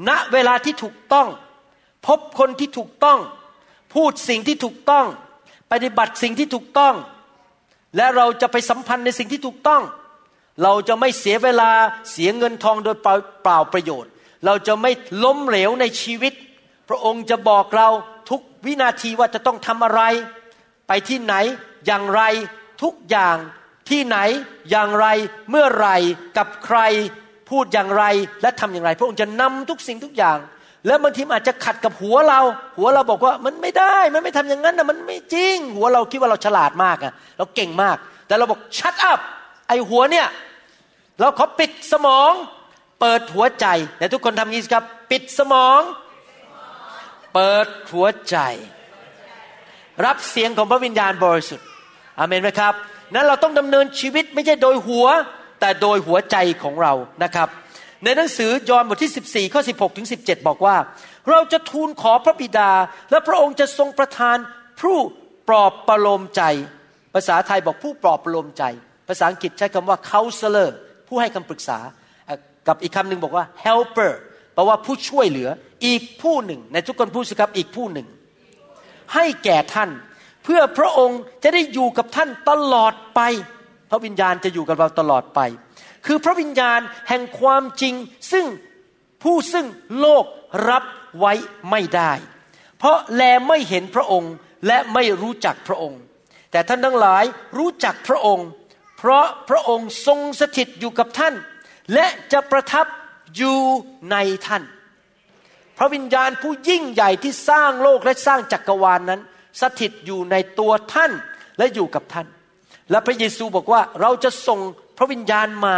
ณเวลาที่ถูกต้องพบคนที่ถูกต้องพูดสิ่งที่ถูกต้องปฏิบัติสิ่งที่ถูกต้องและเราจะไปสัมพันธ์ในสิ่งที่ถูกต้องเราจะไม่เสียเวลาเสียเงินทองโดยเปล่าประโยชน์เราจะไม่ล้มเหลวในชีวิตพระองค์จะบอกเราทุกวินาทีว่าจะต้องทำอะไรไปที่ไหนอย่างไรทุกอย่างที่ไหนอย่างไรเมื่อไรกับใครพูดอย่างไรและทำอย่างไรพระองค์จะนำทุกสิ่งทุกอย่างแล้วบางทีอาจจะขัดกับหัวเราหัวเราบอกว่ามันไม่ได้มันไม่ทำอย่างนั้นนะมันไม่จริงหัวเราคิดว่าเราฉลาดมากอะเราเก่งมากแต่เราบอก shut up ไอหัวเนี่ยเราขอปิดสมองเปิดหัวใจแต่ทุกคนทำงี้สิครับปิดสมองเปิดหัวใจรับเสียงของพระวิญญาณบริสุทธิ์อาเมนไหมครับนั้นเราต้องดำเนินชีวิตไม่ใช่โดยหัวแต่โดยหัวใจของเรานะครับในหนังสือยอห์นบทที่สิบสี่ข้อสิบหกถึงสิบเจ็ดบอกว่าเราจะทูลขอพระบิดาและพระองค์จะทรงประทานผู้ปลอบประโลมใจภาษาไทยบอกผู้ปลอบประโลมใจภาษาอังกฤษใช้คำว่า counselor ผู้ให้คำปรึกษากับอีกคำหนึ่งบอกว่า helper แปลว่าผู้ช่วยเหลืออีกผู้หนึ่งในทุกคนพูดสิครับอีกผู้หนึ่งให้แก่ท่านเพื่อพระองค์จะได้อยู่กับท่านตลอดไปพระวิญญาณจะอยู่กับเราตลอดไปคือพระวิญญาณแห่งความจริงซึ่งผู้ซึ่งโลกรับไว้ไม่ได้เพราะแลไม่เห็นพระองค์และไม่รู้จักพระองค์แต่ท่านทั้งหลายรู้จักพระองค์ เพราะพระองค์ทรงสถิตอยู่กับท่านและจะประทับอยู่ในท่านพระวิญญาณผู้ยิ่งใหญ่ที่สร้างโลกและสร้างจักรวาล นั้นสถิตอยู่ในตัวท่านและอยู่กับท่านและพระเยซูบอกว่าเราจะส่งพระวิญญาณมา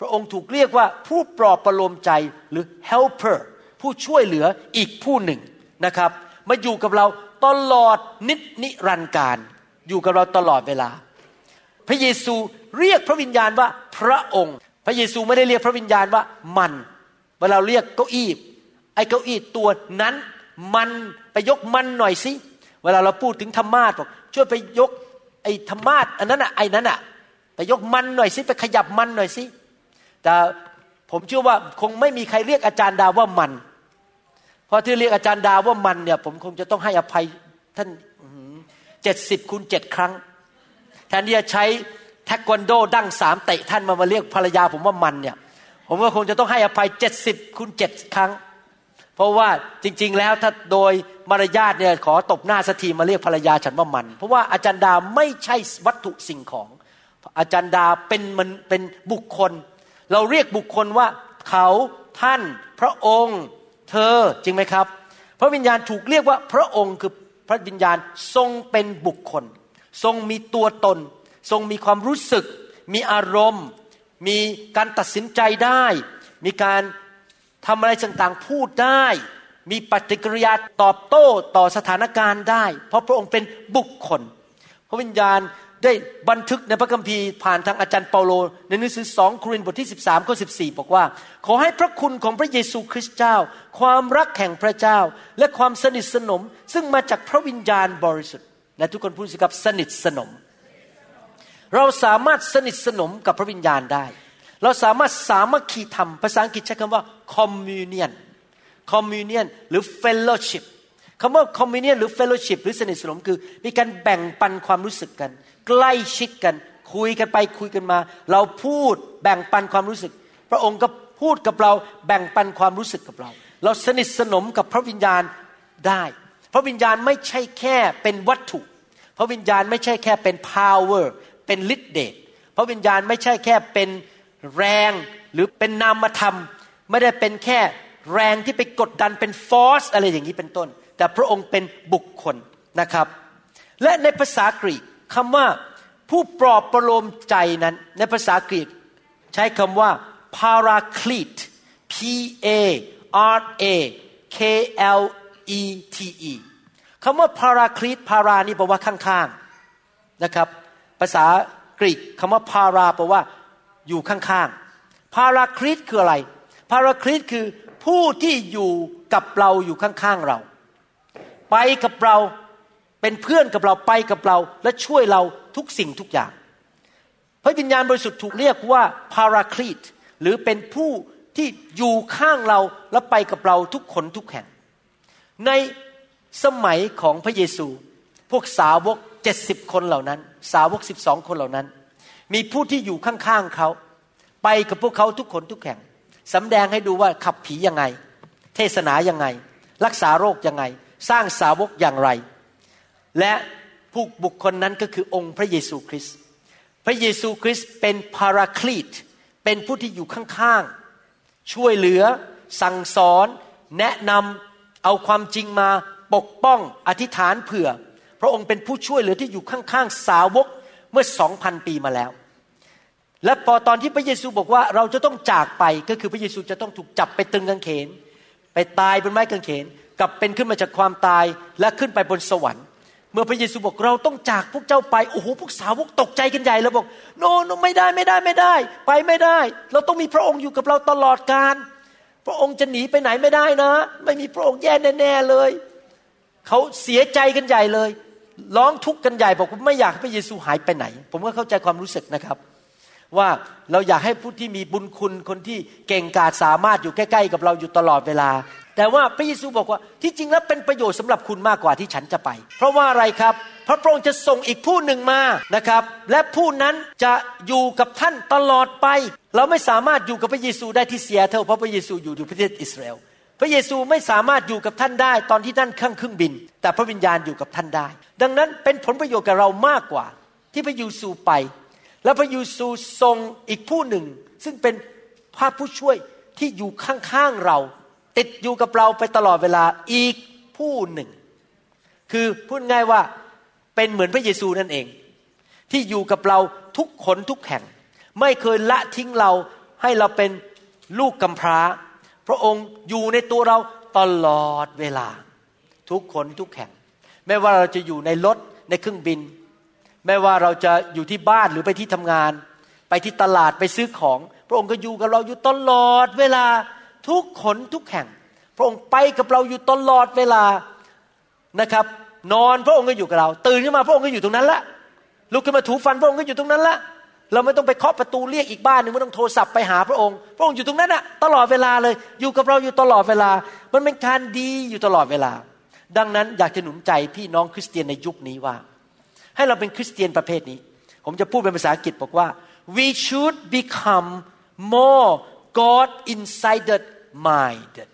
พระองค์ถูกเรียกว่าผู้ปลอบประโลมใจหรือ helper ผู้ช่วยเหลืออีกผู้หนึ่งนะครับมาอยู่กับเราตลอดนิจนิรันดร์การอยู่กับเราตลอดเวลาพระเยซูเรียกพระวิญญาณว่าพระองค์พระเยซูไม่ได้เรียกพระวิญญาณว่ามันเวลาเรียกเก้าอี้ไอ้เก้าอี้ตัวนั้นมันไปยกมันหน่อยสิเวลาเราพูดถึงธรรมาสบอกช่วยไปยกไอ้ธรรมาสอันนั้นน่ะไอ้นั้นน่ะไปยกมันหน่อยสิไปขยับมันหน่อยสิแต่ผมเชื่อว่าคงไม่มีใครเรียกอาจารย์ดาว่ามันพอที่เรียกอาจารย์ดาว่ามันเนี่ยผมคงจะต้องให้อภัยท่านเจ็ดสิบคูณเจ็ดครั้งแทนที่จะใช้แทควันโดดั้งสามเตะท่านมามาเรียกภรรยาผมว่ามันเนี่ยผมก็คงจะต้องให้อภัยเจ็ดสิบคูณเจ็ดครั้งเพราะว่าจริงๆแล้วถ้าโดยมารยาทเนี่ยขอตบหน้าสักทีมาเรียกภรรยาฉันว่ามันเพราะว่าอาจารย์ดาไม่ใช่วัตถุสิ่งของอาจารย์ดาเป็นมันเป็นบุคคลเราเรียกบุคคลว่าเขาท่านพระองค์เธอจริงไหมครับพระวิญญาณถูกเรียกว่าพระองค์คือพระวิญญาณทรงเป็นบุคคลทรงมีตัวตนทรงมีความรู้สึกมีอารมณ์มีการตัดสินใจได้มีการทำอะไรต่างๆพูดได้มีปฏิกิริยาตอบโต้ต่อสถานการณ์ได้เพราะพระองค์เป็นบุคคลพระวิญญาณได้บันทึกในพระคัมภีร์ผ่านทางอาจารย์เปาโลในหนังสือสองโครินธ์บทที่สิบสามข้อสิบสี่บอกว่าขอให้พระคุณของพระเยซูคริสต์เจ้าความรักแห่งพระเจ้าและความสนิทสนมซึ่งมาจากพระวิญญาณบริสุทธิ์และทุกคนพูดสิครับสนิทสนมเราสามารถสนิทสนมกับพระวิญญาณได้เราสามารถสามัคคีธรรมภาษาอังกฤษใช้คำว่า communion communion หรือ fellowship คำว่า communion หรือ fellowship หรือสนิทสนมคือมีการแบ่งปันความรู้สึกกันใกล้ชิดกันคุยกันไปคุยกันมาเราพูดแบ่งปันความรู้สึกพระองค์ก็พูดกับเราแบ่งปันความรู้สึกกับเราเราสนิทสนมกับพระวิญญาณได้พระวิญญาณไม่ใช่แค่เป็นวัตถุพระวิญญาณไม่ใช่แค่เป็น power เป็นฤทธิ์เดชพระวิญญาณไม่ใช่แค่เป็นแรงหรือเป็นนามธรรมไม่ได้เป็นแค่แรงที่ไปกดดันเป็นฟอร์สอะไรอย่างนี้เป็นต้นแต่พระองค์เป็นบุคคลนะครับและในภาษากรีกคำว่าผู้ปลอบประโลมใจนั้นในภาษากรีกใช้คำว่า paraclete p a r a k l e t e คำว่า paraclete para นี่แปลว่าข้างๆนะครับภาษากรีกคำว่า para แปลว่าอยู่ข้างๆ paraclete คืออะไร paraclete คือผู้ที่อยู่กับเราอยู่ข้างๆเราไปกับเราเป็นเพื่อนกับเราไปกับเราและช่วยเราทุกสิ่งทุกอย่างพระวิญญาณบริสุทธิ์ถูกเรียกว่า paraclete หรือเป็นผู้ที่อยู่ข้างเราและไปกับเราทุกคนทุกแห่งในสมัยของพระเยซูพวกสาวกเจ็ดสิบคนเหล่านั้นสาวกสิบสองคนเหล่านั้นมีผู้ที่อยู่ข้างๆเขาไปกับพวกเขาทุกคนทุกแห่งสำแดงให้ดูว่าขับผียังไงเทศนายังไงรักษาโรคยังไงสร้างสาวกอย่างไรและผู้บุคคลนั้นก็คือองค์พระเยซูคริสต์พระเยซูคริสต์เป็นพาราคลีตเป็นผู้ที่อยู่ข้างๆช่วยเหลือสั่งสอนแนะนำเอาความจริงมาปกป้องอธิษฐานเผื่อพระองค์เป็นผู้ช่วยเหลือที่อยู่ข้างๆสาวกเมื่อ สองพัน ปีมาแล้วและพอตอนที่พระเยซูบอกว่าเราจะต้องจากไปก็คือพระเยซูจะต้องถูกจับไปตึงกางเขนไปตายบนไม้กางเขนกลับเป็นขึ้นมาจากความตายและขึ้นไปบนสวรรค์เมื่อพระเยซูบอกเราต้องจากพวกเจ้าไปโอ้โหพวกสาวกตกใจกันใหญ่แล้วบอกโนโนไม่ได้ไม่ได้ไม่ได้ไปไม่ได้เราต้องมีพระองค์อยู่กับเราตลอดกาลพระองค์จะหนีไปไหนไม่ได้นะไม่มีพระองค์แย่แน่ๆเลยเขาเสียใจกันใหญ่เลยร้องทุกข์กันใหญ่บอกว่าไม่อยากให้พระเยซูหายไปไหนผมก็เข้าใจความรู้สึกนะครับว่าเราอยากให้ผู้ที่มีบุญคุณคนที่เก่งกาจสามารถอยู่ใกล้ๆกับเราอยู่ตลอดเวลาแต่ว่าพระเยซูบอกว่าที่จริงแล้วเป็นประโยชน์สำหรับคุณมากกว่าที่ฉันจะไปเพราะว่าอะไรครับพระองค์จะส่งอีกผู้หนึ่งมานะครับและผู้นั้นจะอยู่กับท่านตลอดไปเราไม่สามารถอยู่กับพระเยซูได้ที่เซียเท่าเพราะพระเยซูอยู่อยู่ประเทศอิสราเอลพระเยซูไม่สามารถอยู่กับท่านได้ตอนที่ท่านขึ้นเครื่องบินแต่พระวิญญาณอยู่กับท่านได้ดังนั้นเป็นผลประโยชน์กับเรามากกว่าที่พระเยซูไป และพระเยซูทรงอีกผู้หนึ่งซึ่งเป็นพระผู้ช่วยที่อยู่ข้างๆเราติดอยู่กับเราไปตลอดเวลาอีกผู้หนึ่งคือพูดง่ายว่าเป็นเหมือนพระเยซูนั่นเองที่อยู่กับเราทุกขนทุกแห่งไม่เคยละทิ้งเราให้เราเป็นลูกกำพร้าพระองค์อยู่ในตัวเราตลอดเวลาทุกขนทุกแห่งไม่ว่าเราจะอยู่ในรถในเครื่องบินไม่ว่าเราจะอยู่ที่บ้านหรือไปที่ทำงานไปที่ตลาดไปซื้อของพระองค์ก็อยู่กับเราอยู่ตลอดเวลาทุกขนทุกแห่งพระองค์ไปกับเราอยู่ตลอดเวลานะครับนอนพระองค์ก็อยู่กับเราตื่นขึ้นมาพระองค์ก็อยู่ตรงนั้นละลุกขึ้นมาถูฟันพระองค์ก็อยู่ตรงนั้นละเราไม่ต้องไปเคาะประตูเรียกอีกบ้านนึงไม่ต้องโทรศัพท์ไปหาพระองค์พระองค์อยู่ตรงนั้นน่ะตลอดเวลาเลยอยู่กับเราอยู่ตลอดเวลามันเป็นการดีอยู่ตลอดเวลาดังนั้นอยากจะหนุนใจพี่น้องคริสเตียนในยุคนี้ว่าให้เราเป็นคริสเตียนประเภทนี้ผมจะพูดเป็นภาษาอังกฤษบอกว่า we should become more God inside minded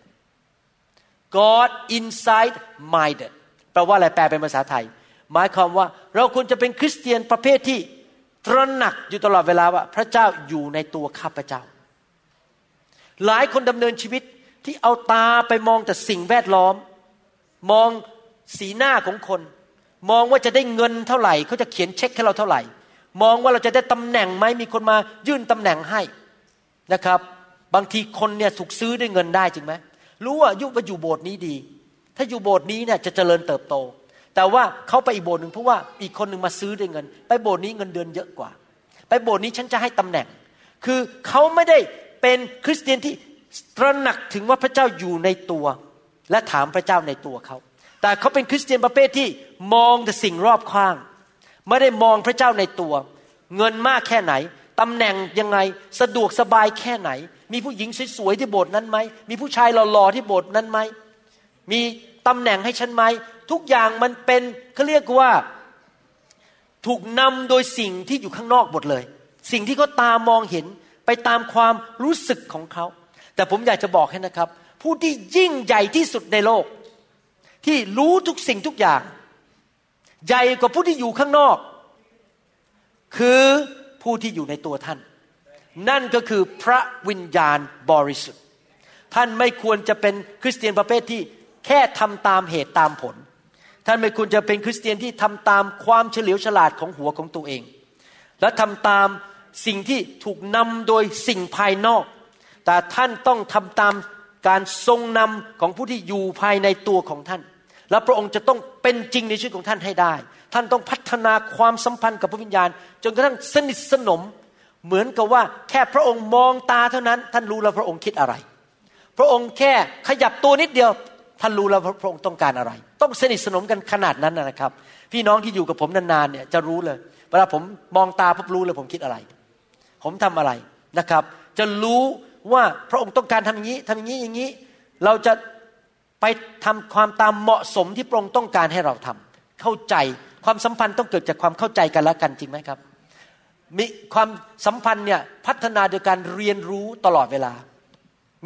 God inside minded แปลว่าอะไรแปลเป็นภาษาไทยหมายความว่าเราควรจะเป็นคริสเตียนประเภทที่ตระหนักอยู่ตลอดเวลาว่าพระเจ้าอยู่ในตัวข้าพเจ้าหลายคนดำเนินชีวิตที่เอาตาไปมองแต่สิ่งแวดล้อมมองสีหน้าของคนมองว่าจะได้เงินเท่าไหร่เขาจะเขียนเช็คให้เราเท่าไหร่มองว่าเราจะได้ตำแหน่งไหมมีคนมายื่นตำแหน่งให้นะครับบางทีคนเนี่ยถูกซื้อด้วยเงินได้จริงไหมรู้ว่ายุบว่าอยู่โบสถ์นี้ดีถ้าอยู่โบสถ์นี้เนี่ยจะเจริญเติบโตแต่ว่าเขาไปอีกโบสถ์หนึ่งเพราะว่าอีกคนหนึ่งมาซื้อด้วยเงินไปโบสถ์นี้เงินเดือนเยอะกว่าไปโบสถ์นี้ฉันจะให้ตำแหน่งคือเขาไม่ได้เป็นคริสเตียนที่ตระหนักถึงว่าพระเจ้าอยู่ในตัวและถามพระเจ้าในตัวเขาแต่เขาเป็นคริสเตียนประเภทที่มองแต่สิ่งรอบข้างไม่ได้มองพระเจ้าในตัวเงินมากแค่ไหนตำแหน่งยังไงสะดวกสบายแค่ไหนมีผู้หญิงสวยๆที่โบสถ์นั้นไหมมีผู้ชายหล่อๆที่โบสถ์นั้นไหมมีตำแหน่งให้ฉันไหมทุกอย่างมันเป็นเขาเรียกว่าถูกนำโดยสิ่งที่อยู่ข้างนอกหมดเลยสิ่งที่เขาตามองเห็นไปตามความรู้สึกของเขาแต่ผมอยากจะบอกให้นะครับผู้ที่ยิ่งใหญ่ที่สุดในโลกที่รู้ทุกสิ่งทุกอย่างใหญ่กว่าผู้ที่อยู่ข้างนอกคือผู้ที่อยู่ในตัวท่านนั่นก็คือพระวิญญาณบริสุทธิ์ท่านไม่ควรจะเป็นคริสเตียนประเภทที่แค่ทำตามเหตุตามผลท่านไม่ควรจะเป็นคริสเตียนที่ทำตามความเฉลียวฉลาดของหัวของตัวเองและทำตามสิ่งที่ถูกนำโดยสิ่งภายนอกแต่ท่านต้องทำตามการทรงนำของผู้ที่อยู่ภายในตัวของท่านและพระองค์จะต้องเป็นจริงในชีวิตของท่านให้ได้ท่านต้องพัฒนาความสัมพันธ์กับพระวิญญาณจนกระทั่งสนิทสนมเหมือนกับว่าแค่พระองค์มองตาเท่านั้นท่านรู้แล้วพระองค์คิดอะไรพระองค์แค่ขยับตัวนิดเดียวท่านรู้แล้วพระองค์ต้องการอะไรต้องสนิทสนมกันขนาดนั้นนะครับพี่น้องที่อยู่กับผมนานๆเนี่ยจะรู้เลยเวลาผมมองตาปุ๊บรู้เลยผมคิดอะไรผมทำอะไรนะครับจะรู้ว่าพระองค์ต้องการทำอย่างนี้ทำอย่างนี้อย่างนี้เราจะไปทำความตามเหมาะสมที่พระองค์ต้องการให้เราทำเข้าใจความสัมพันธ์ต้องเกิดจากความเข้าใจกันและกันจริงไหมครับมีความสัมพันธ์เนี่ยพัฒนาโดยการเรียนรู้ตลอดเวลา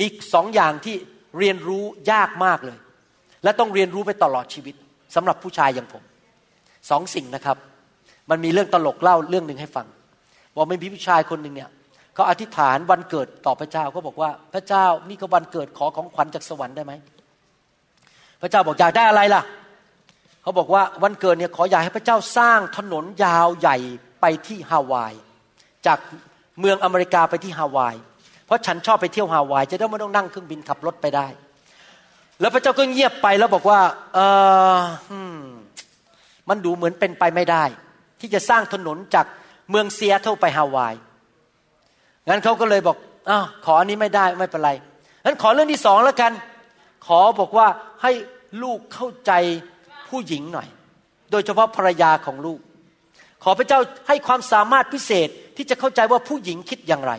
มีสองอย่างที่เรียนรู้ยากมากเลยและต้องเรียนรู้ไปตลอดชีวิตสำหรับผู้ชายอย่างผมสองสิ่งนะครับมันมีเรื่องตลกเล่าเรื่องนึงให้ฟังว่ามีผู้ชายคนนึงเนี่ยเขาอธิษฐานวันเกิดต่อพระเจ้าเขาบอกว่าพระเจ้านี่ก็วันเกิดขอของขวัญจากสวรรค์ได้ไหมพระเจ้าบอกอยากได้อะไรล่ะเขาบอกว่าวันเกิดเนี่ยขออยากให้พระเจ้าสร้างถนนยาวใหญ่ไปที่ฮาวายจากเมืองอเมริกาไปที่ฮาวายเพราะฉันชอบไปเที่ยวฮาวายจะได้ไม่ต้องนั่งเครื่องบินขับรถไปได้แล้วพระเจ้าก็เงียบไปแล้วบอกว่าเออมันดูเหมือนเป็นไปไม่ได้ที่จะสร้างถนนจากเมืองซีแอตเทิลไปฮาวายงั้นเขาก็เลยบอกอ้าวขออันนี้ไม่ได้ไม่เป็นไรงั้นขอเรื่องที่สองแล้วกันขอบอกว่าให้ลูกเข้าใจผู้หญิงหน่อยโดยเฉพาะภรรยาของลูกขอพระเจ้าให้ความสามารถพิเศษที่จะเข้าใจว่าผู้หญิงคิดอย่างไร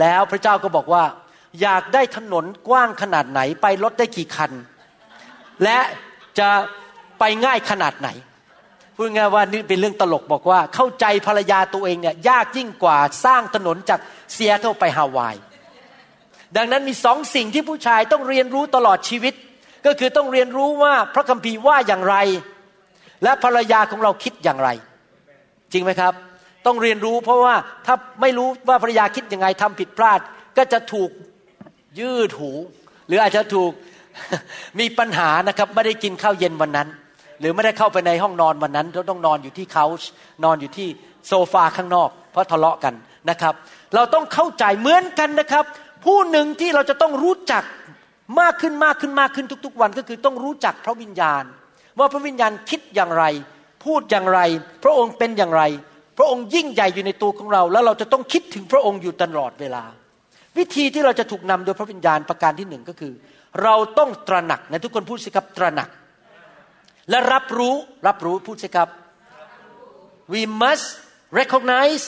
แล้วพระเจ้าก็บอกว่าอยากได้ถนนกว้างขนาดไหนไปรถได้กี่คันและจะไปง่ายขนาดไหนพูดง่ายว่านี่เป็นเรื่องตลกบอกว่าเข้าใจภรรยาตัวเองเนี่ยยากยิ่งกว่าสร้างถนนจากซีแอตเทิลไปฮาวายดังนั้นมีสองสิ่งที่ผู้ชายต้องเรียนรู้ตลอดชีวิตก็คือต้องเรียนรู้ว่าพระคัมภีร์ว่าอย่างไรและภรรยาของเราคิดอย่างไรจริงไหมครับ ต้องเรียนรู้เพราะว่าถ้าไม่รู้ว่าภรรยาคิดยังไงทำผิดพลาดก็จะถูกยืดหูหรืออาจจะถูกมีปัญหานะครับไม่ได้กินข้าวเย็นวันนั้นหรือไม่ได้เข้าไปในห้องนอนวันนั้นต้องนอนอยู่ที่เคาน์นอนอยู่ที่โซฟาข้างนอกเพราะทะเลาะกันนะครับเราต้องเข้าใจเหมือนกันนะครับผู้หนึ่งที่เราจะต้องรู้จักมากขึ้นมากขึ้นมากขึ้นทุกๆวันก็คือต้องรู้จักพระวิญญาณว่าพระวิญญาณคิดอย่างไรพูดอย่างไรพระองค์เป็นอย่างไรพระองค์ยิ่งใหญ่อยู่ในตัวของเราแล้วเราจะต้องคิดถึงพระองค์อยู่ตลอดเวลาวิธีที่เราจะถูกนำโดยพระวิญญาณประการที่หนึ่งก็คือเราต้องตระหนักนะทุกคนพูดสิครับตระหนักและรับรู้รับรู้พูดสิครับ we must recognize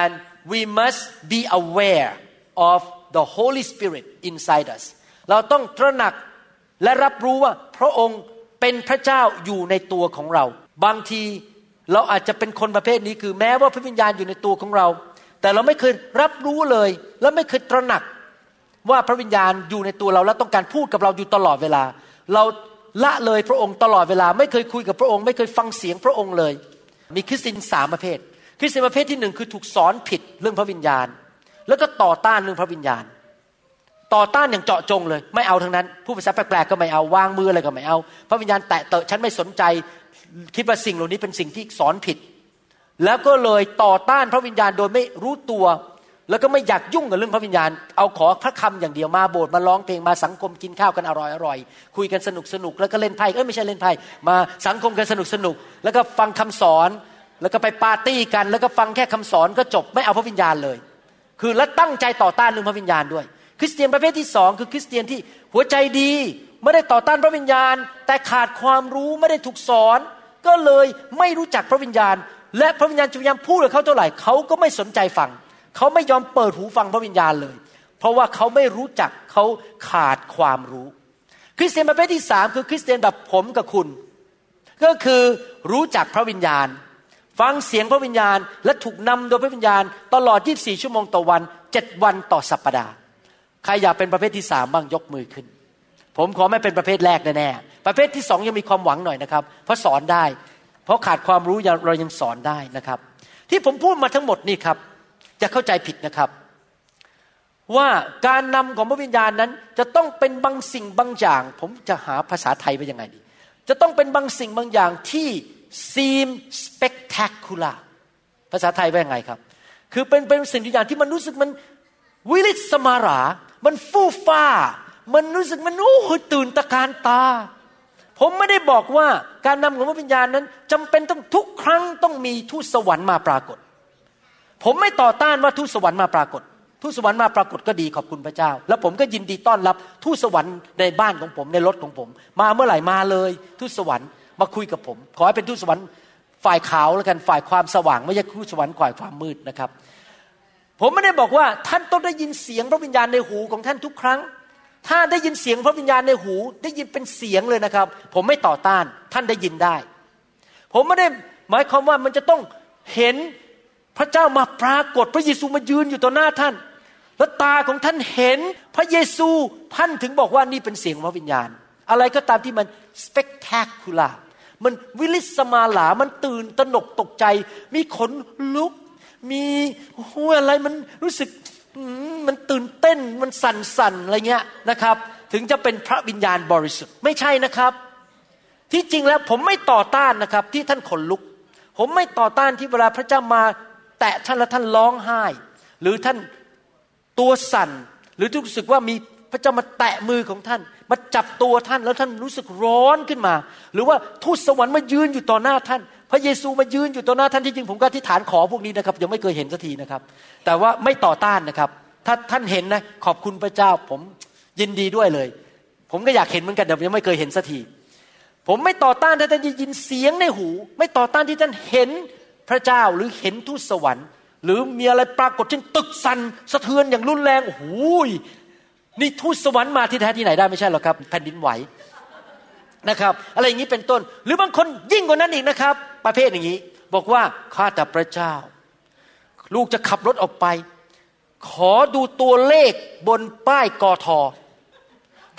and we must be aware of the Holy Spirit inside us เราต้องตระหนักและรับรู้ว่าพระองค์เป็นพระเจ้าอยู่ในตัวของเราบางทีเราอาจจะเป็นคนประเภทนี้คือแม้ว่าพระวิญญาณอยู่ในตัวของเราแต่เราไม่เคยรับรู้เลยและไม่เคยตระหนักว่าพระวิญญาณอยู่ในตัวเราและต้องการพูดกับเราอยู่ตลอดเวลาเราละเลยพระองค์ตลอดเวลาไม่เคยคุยกับพระองค์ไม่เคยฟังเสียงพระองค์เลยมีคริสเตียนสามประเภทคริสเตียนประเภทที่หนึ่งคือถูกสอนผิดเรื่องพระวิญญาณแล้วก็ต่อต้านเรื่องพระวิญญาณต่อต้านอย่างเจาะจงเลยไม่เอาทั้งนั้นผู้ภาษาแปลกๆก็ไม่เอาวางมืออะไรก็ไม่เอาพระวิญญาณแตะเตอะฉันไม่สนใจคิดว่าสิ่งเหล่านี้เป็นสิ่งที่สอนผิดแล้วก็เลยต่อต้านพระวิญญาณโดยไม่รู้ตัวแล้วก็ไม่อยากยุ่งกับเรื่องพระวิญญาณเอาขอพระคำอย่างเดียวมาโบสถ์มาร้องเพลงมาสังคมกินข้าวกันอร่อยๆคุยกันสนุกๆแล้วก็เล่นไพ่เอ้ยไม่ใช่เล่นไพ่มาสังคมกันสนุกๆแล้วก็ฟังคำสอนแล้วก็ไปปาร์ตี้กันแล้วก็ฟังแค่คำสอนก็จบไม่เอาพระวิญญาณเลยคือและตั้งใจต่อต้านเรื่องพระวิญญาณด้วยคริสเตียนประเภทที่สองคือคริสเตียนที่หัวใจดีไม่ได้ต่อต้านพระวิญญาณแต่ขาดความรู้ไม่ได้ถูกสอนก็เลยไม่รู้จักพระวิญญาณและพระวิญญาณจะพยายามพูดกับเขาเท่าไหร่เขาก็ไม่สนใจฟังเขาไม่ยอมเปิดหูฟังพระวิญญาณเลยเพราะว่าเขาไม่รู้จักเขาขาดความรู้คริสเตียนประเภทที่สามคือคริสเตียนแบบผมกับคุณก็คือรู้จักพระวิญญาณฟังเสียงพระวิญญาณและถูกนำโดยพระวิญญาณตลอดยี่สิบสี่ชั่วโมงต่อวันเจ็ดวันต่อสัปดาห์ใครอยากเป็นประเภทที่สามบ้างยกมือขึ้นผมขอไม่เป็นประเภทแรกแน่ๆประเภทที่สองยังมีความหวังหน่อยนะครับเพราะสอนได้เพราะขาดความรู้เรายังสอนได้นะครับที่ผมพูดมาทั้งหมดนี่ครับจะเข้าใจผิดนะครับว่าการนำของพระวิญญาณนั้นจะต้องเป็นบางสิ่งบางอย่างผมจะหาภาษาไทยไปยังไงดีจะต้องเป็นบางสิ่งบางอย่างที่ seem spectacular ภาษาไทยว่ายังไงครับคือเป็นเป็นสิ่งอย่างที่มันรู้สึกมันวิลิสมารามันฟู่ฟ้ามันรู้สึกมันโอ้โหตื่นตะการตาผมไม่ได้บอกว่าการนำของพระวิญญาณนั้นจำเป็นต้องทุกครั้งต้องมีทูตสวรรค์มาปรากฏผมไม่ต่อต้านว่าทูตสวรรค์มาปรากฏทูตสวรรค์มาปรากฏก็ดีขอบคุณพระเจ้าแล้วผมก็ยินดีต้อนรับทูตสวรรค์ในบ้านของผมในรถของผมมาเมื่อไหร่มาเลยทูตสวรรค์มาคุยกับผมขอให้เป็นทูตสวรรค์ฝ่ายขาวแล้วกันฝ่ายความสว่างไม่ใช่ทูตสวรรค์ฝ่ายความมืดนะครับผมไม่ได้บอกว่าท่านต้องได้ยินเสียงพระวิญญาณในหูของท่านทุกครั้งถ้าได้ยินเสียงพระวิญญาณในหูได้ยินเป็นเสียงเลยนะครับผมไม่ต่อต้านท่านได้ยินได้ผมไม่ได้หมายความว่ามันจะต้องเห็นพระเจ้ามาปรากฏพระเยซูมายืนอยู่ต่อหน้าท่านแล้วตาของท่านเห็นพระเยซูท่านถึงบอกว่านี่เป็นเสียงพระวิญญาณอะไรก็ตามที่มัน spectacular มันวิลิสมาหลามันตื่นตระหนกตกใจมีขนลุกมีหัวอะไรมันรู้สึกมันตื่นเต้นมันสั่นๆอะไรเงี้ยนะครับถึงจะเป็นพระวิญญาณบริสุทธิ์ไม่ใช่นะครับที่จริงแล้วผมไม่ต่อต้านนะครับที่ท่านขนลุกผมไม่ต่อต้านที่เวลาพระเจ้ามาแตะท่านแล้วท่านร้องไห้หรือท่านตัวสั่นหรือรู้สึกว่ามีพระเจ้ามาแตะมือของท่านมาจับตัวท่านแล้วท่านรู้สึกร้อนขึ้นมาหรือว่าทูตสวรรค์มายืนอยู่ต่อหน้าท่านพระเยซูมายืนอยู่ต่อหน้าท่านที่จริงผมก็อธิษฐานขอพวกนี้นะครับยังไม่เคยเห็นสักทีนะครับแต่ว่าไม่ต่อต้านนะครับถ้าท่านเห็นนะขอบคุณพระเจ้าผมยินดีด้วยเลยผมก็อยากเห็นเหมือนกันแต่ยังไม่เคยเห็นสักทีผมไม่ต่อต้านถ้าท่านได้ยินเสียงในหูไม่ต่อต้านที่ท่านเห็นพระเจ้าหรือเห็นทูตสวรรค์หรือมีอะไรปรากฏเช่นตึกสั่นสะเทือนอย่างรุนแรงโอ้โหนี่ทูตสวรรค์มาที่แท้ที่ไหนได้ไม่ใช่หรอกครับแผ่นดินไหวนะครับอะไรอย่างนี้เป็นต้นหรือบางคนยิ่งกว่านั้นอีกนะครับประเภทอย่างนี้บอกว่าข้าแต่พระเจ้าลูกจะขับรถออกไปขอดูตัวเลขบนป้ายกท.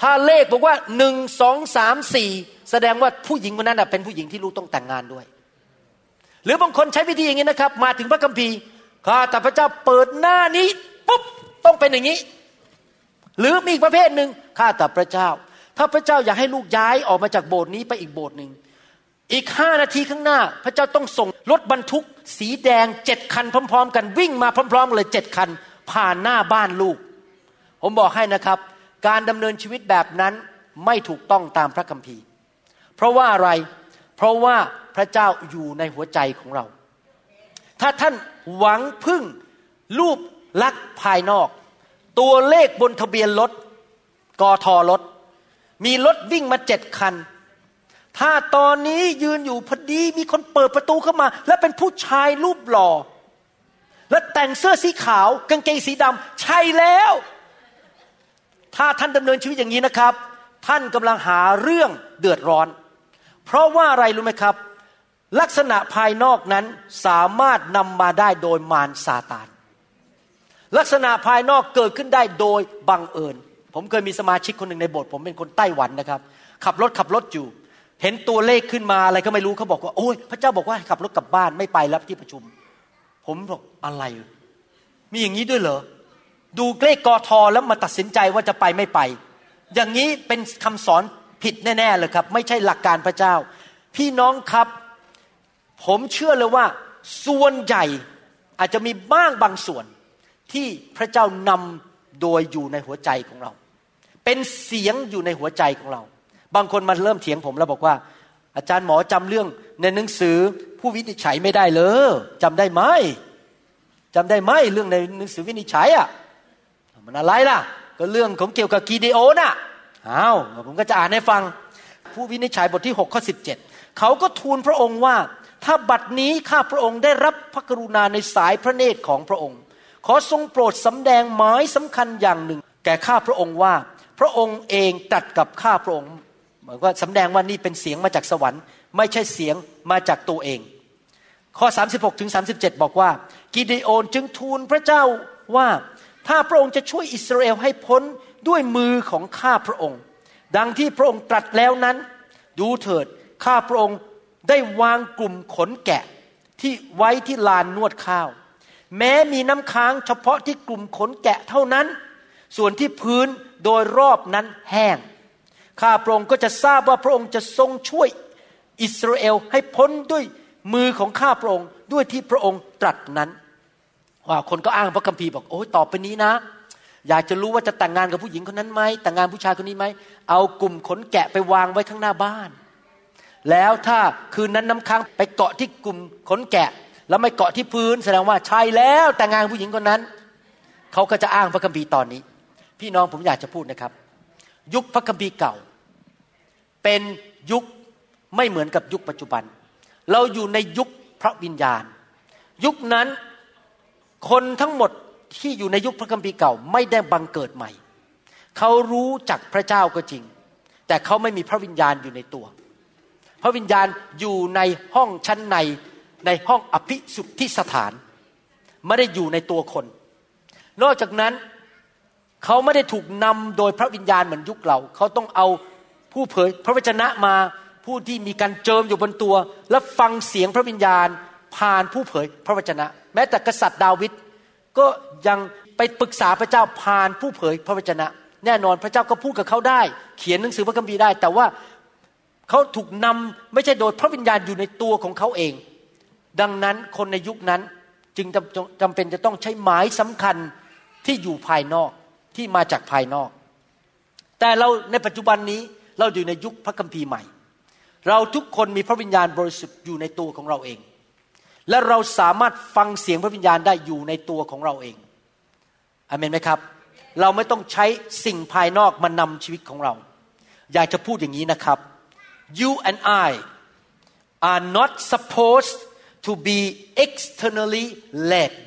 ถ้าเลขบอกว่าหนึ่ง สอง สาม สี่แสดงว่าผู้หญิงคนนั้นเป็นผู้หญิงที่ลูกต้องแต่งงานด้วย หรือบางคนใช้วิธีอย่างนี้นะครับมาถึงพระคัมภีร์ข้าแต่พระเจ้าเปิดหน้านี้ปุ๊บต้องเป็นอย่างนี้หรือมีอีกประเภทนึงข้าแต่พระเจ้าถ้าพระเจ้าอยากให้ลูกย้ายออกมาจากโบสถ์นี้ไปอีกโบสถ์นึงอีกห้านาทีข้างหน้าพระเจ้าต้องส่งรถบรรทุกสีแดงเจ็ดคันพร้อมๆกันวิ่งมาพร้อมๆกันเลยเจ็ดคันผ่านหน้าบ้านลูกผมบอกให้นะครับการดำเนินชีวิตแบบนั้นไม่ถูกต้องตามพระคัมภีร์เพราะว่าอะไรเพราะว่าพระเจ้าอยู่ในหัวใจของเราถ้าท่านหวังพึ่งรูปลักษณ์ภายนอกตัวเลขบนทะเบียนรถกทรถมีรถวิ่งมาเจ็ดคันถ้าตอนนี้ยืนอยู่พอดีมีคนเปิดประตูเข้ามาและเป็นผู้ชายรูปหล่อและแต่งเสื้อสีขาวกางเกงสีดำใช่แล้วถ้าท่านดำเนินชีวิตอย่างนี้นะครับท่านกำลังหาเรื่องเดือดร้อนเพราะว่าอะไรรู้ไหมครับลักษณะภายนอกนั้นสามารถนำมาได้โดยมารซาตานลักษณะภายนอกเกิดขึ้นได้โดยบังเอิญผมเคยมีสมาชิกคนหนึ่งในโบสถ์ผมเป็นคนไต้หวันนะครับขับรถขับรถอยู่เห็นตัวเลขขึ้นมาอะไรก็ไม่รู้เขาบอกว่าโอ้ยพระเจ้าบอกว่าให้ขับรถกลับบ้านไม่ไปรับที่ประชุมผมบอกอะไรมีอย่างนี้ด้วยเหรอดูเลขกทแล้วมาตัดสินใจว่าจะไปไม่ไปอย่างนี้เป็นคำสอนผิดแน่ๆเลยครับไม่ใช่หลักการพระเจ้าพี่น้องครับผมเชื่อเลยว่าส่วนใหญ่อาจจะมีบ้างบางส่วนที่พระเจ้านำโดยอยู่ในหัวใจของเราเป็นเสียงอยู่ในหัวใจของเราบางคนมาเริ่มเถียงผมแล้วบอกว่าอาจารย์หมอจำเรื่องในหนังสือผู้วินิจฉัยไม่ได้เลยจำได้ไหมจำได้ไหมเรื่องในหนังสือวินิจฉัยอ่ะมันอะไรล่ะก็เรื่องของเกี่ยวกับกิเดโอน่ะอ้าวผมก็จะอ่านให้ฟังผู้วินิจฉัยบทที่หกข้อสิบเจ็ดเขาก็ทูลพระองค์ว่าถ้าบัดนี้ข้าพระองค์ได้รับพระกรุณาในสายพระเนตรของพระองค์ขอทรงโปรดสำแดงหมายสำคัญอย่างหนึ่งแก่ข้าพระองค์ว่าพระองค์เองตรัสกับข้าพระองค์หมายว่าสำแดงว่านี่เป็นเสียงมาจากสวรรค์ไม่ใช่เสียงมาจากตัวเองข้อสามสิบหกถึงสามสิบเจ็ดบอกว่ากิเดโอนจึงทูลพระเจ้าว่าถ้าพระองค์จะช่วยอิสราเอลให้พ้นด้วยมือของข้าพระองค์ดังที่พระองค์ตรัสแล้วนั้นดูเถิดข้าพระองค์ได้วางกลุ่มขนแกะที่ไว้ที่ลานนวดข้าวแม้มีน้ำค้างเฉพาะที่กลุ่มขนแกะเท่านั้นส่วนที่พื้นโดยรอบนั้นแห้งข้าพระองค์ก็จะทราบว่าพระองค์จะทรงช่วยอิสราเอลให้พ้นด้วยมือของข้าพระองค์ด้วยที่พระองค์ตรัสนั้นว่าคนก็อ้างพระคัมภีร์บอกโอ้ยต่อไปนี้นะอยากจะรู้ว่าจะแต่งงานกับผู้หญิงคนนั้นไหมแต่งงานผู้ชายคนนี้ไหมเอากลุ่มขนแกะไปวางไว้ข้างหน้าบ้านแล้วถ้าคืนนั้นน้ำค้างไปเกาะที่กลุ่มขนแกะแล้วไม่เกาะที่พื้นแสดงว่าใช่แล้วแต่งงานผู้หญิงคนนั้นเขาก็จะอ้างพระคัมภีร์ตอนนี้พี่น้องผมอยากจะพูดนะครับยุคพระคัมภีร์เก่าเป็นยุคไม่เหมือนกับยุคปัจจุบันเราอยู่ในยุคพระวิญญาณยุคนั้นคนทั้งหมดที่อยู่ในยุคพระคัมภีร์เก่าไม่ได้บังเกิดใหม่เขารู้จักพระเจ้าก็จริงแต่เขาไม่มีพระวิญญาณอยู่ในตัวพระวิญญาณอยู่ในห้องชั้นในในห้องอภิสุทธิสถานไม่ได้อยู่ในตัวคนนอกจากนั้นเขาไม่ได้ถูกนำโดยพระวิญญาณเหมือนยุคเราเขาต้องเอาผู้เผยพระวจนะมาผู้ที่มีการเจิมอยู่บนตัวและฟังเสียงพระวิญญาณผ่านผู้เผยพระวจนะแม้แต่กษัตริย์ดาวิดก็ยังไปปรึกษาพระเจ้าผ่านผู้เผยพระวจนะแน่นอนพระเจ้าก็พูดกับเขาได้เขียนหนังสือพระคัมภีร์ได้แต่ว่าเขาถูกนำไม่ใช่โดยพระวิญญาณอยู่ในตัวของเขาเองดังนั้นคนในยุคนั้นจึงจำเป็นจะต้องใช้หมายสำคัญที่อยู่ภายนอกที่มาจากภายนอกแต่เราในปัจจุบันนี้เราอยู่ในยุคพระคัมภีร์ใหม่เราทุกคนมีพระวิญญาณบริสุทธิ์อยู่ในตัวของเราเองและเราสามารถฟังเสียงพระวิญญาณได้อยู่ในตัวของเราเองอาเมนไหมครับเราไม่ต้องใช้สิ่งภายนอกมานำชีวิตของเราอยากจะพูดอย่างนี้นะครับ You and I are not supposed to be externally led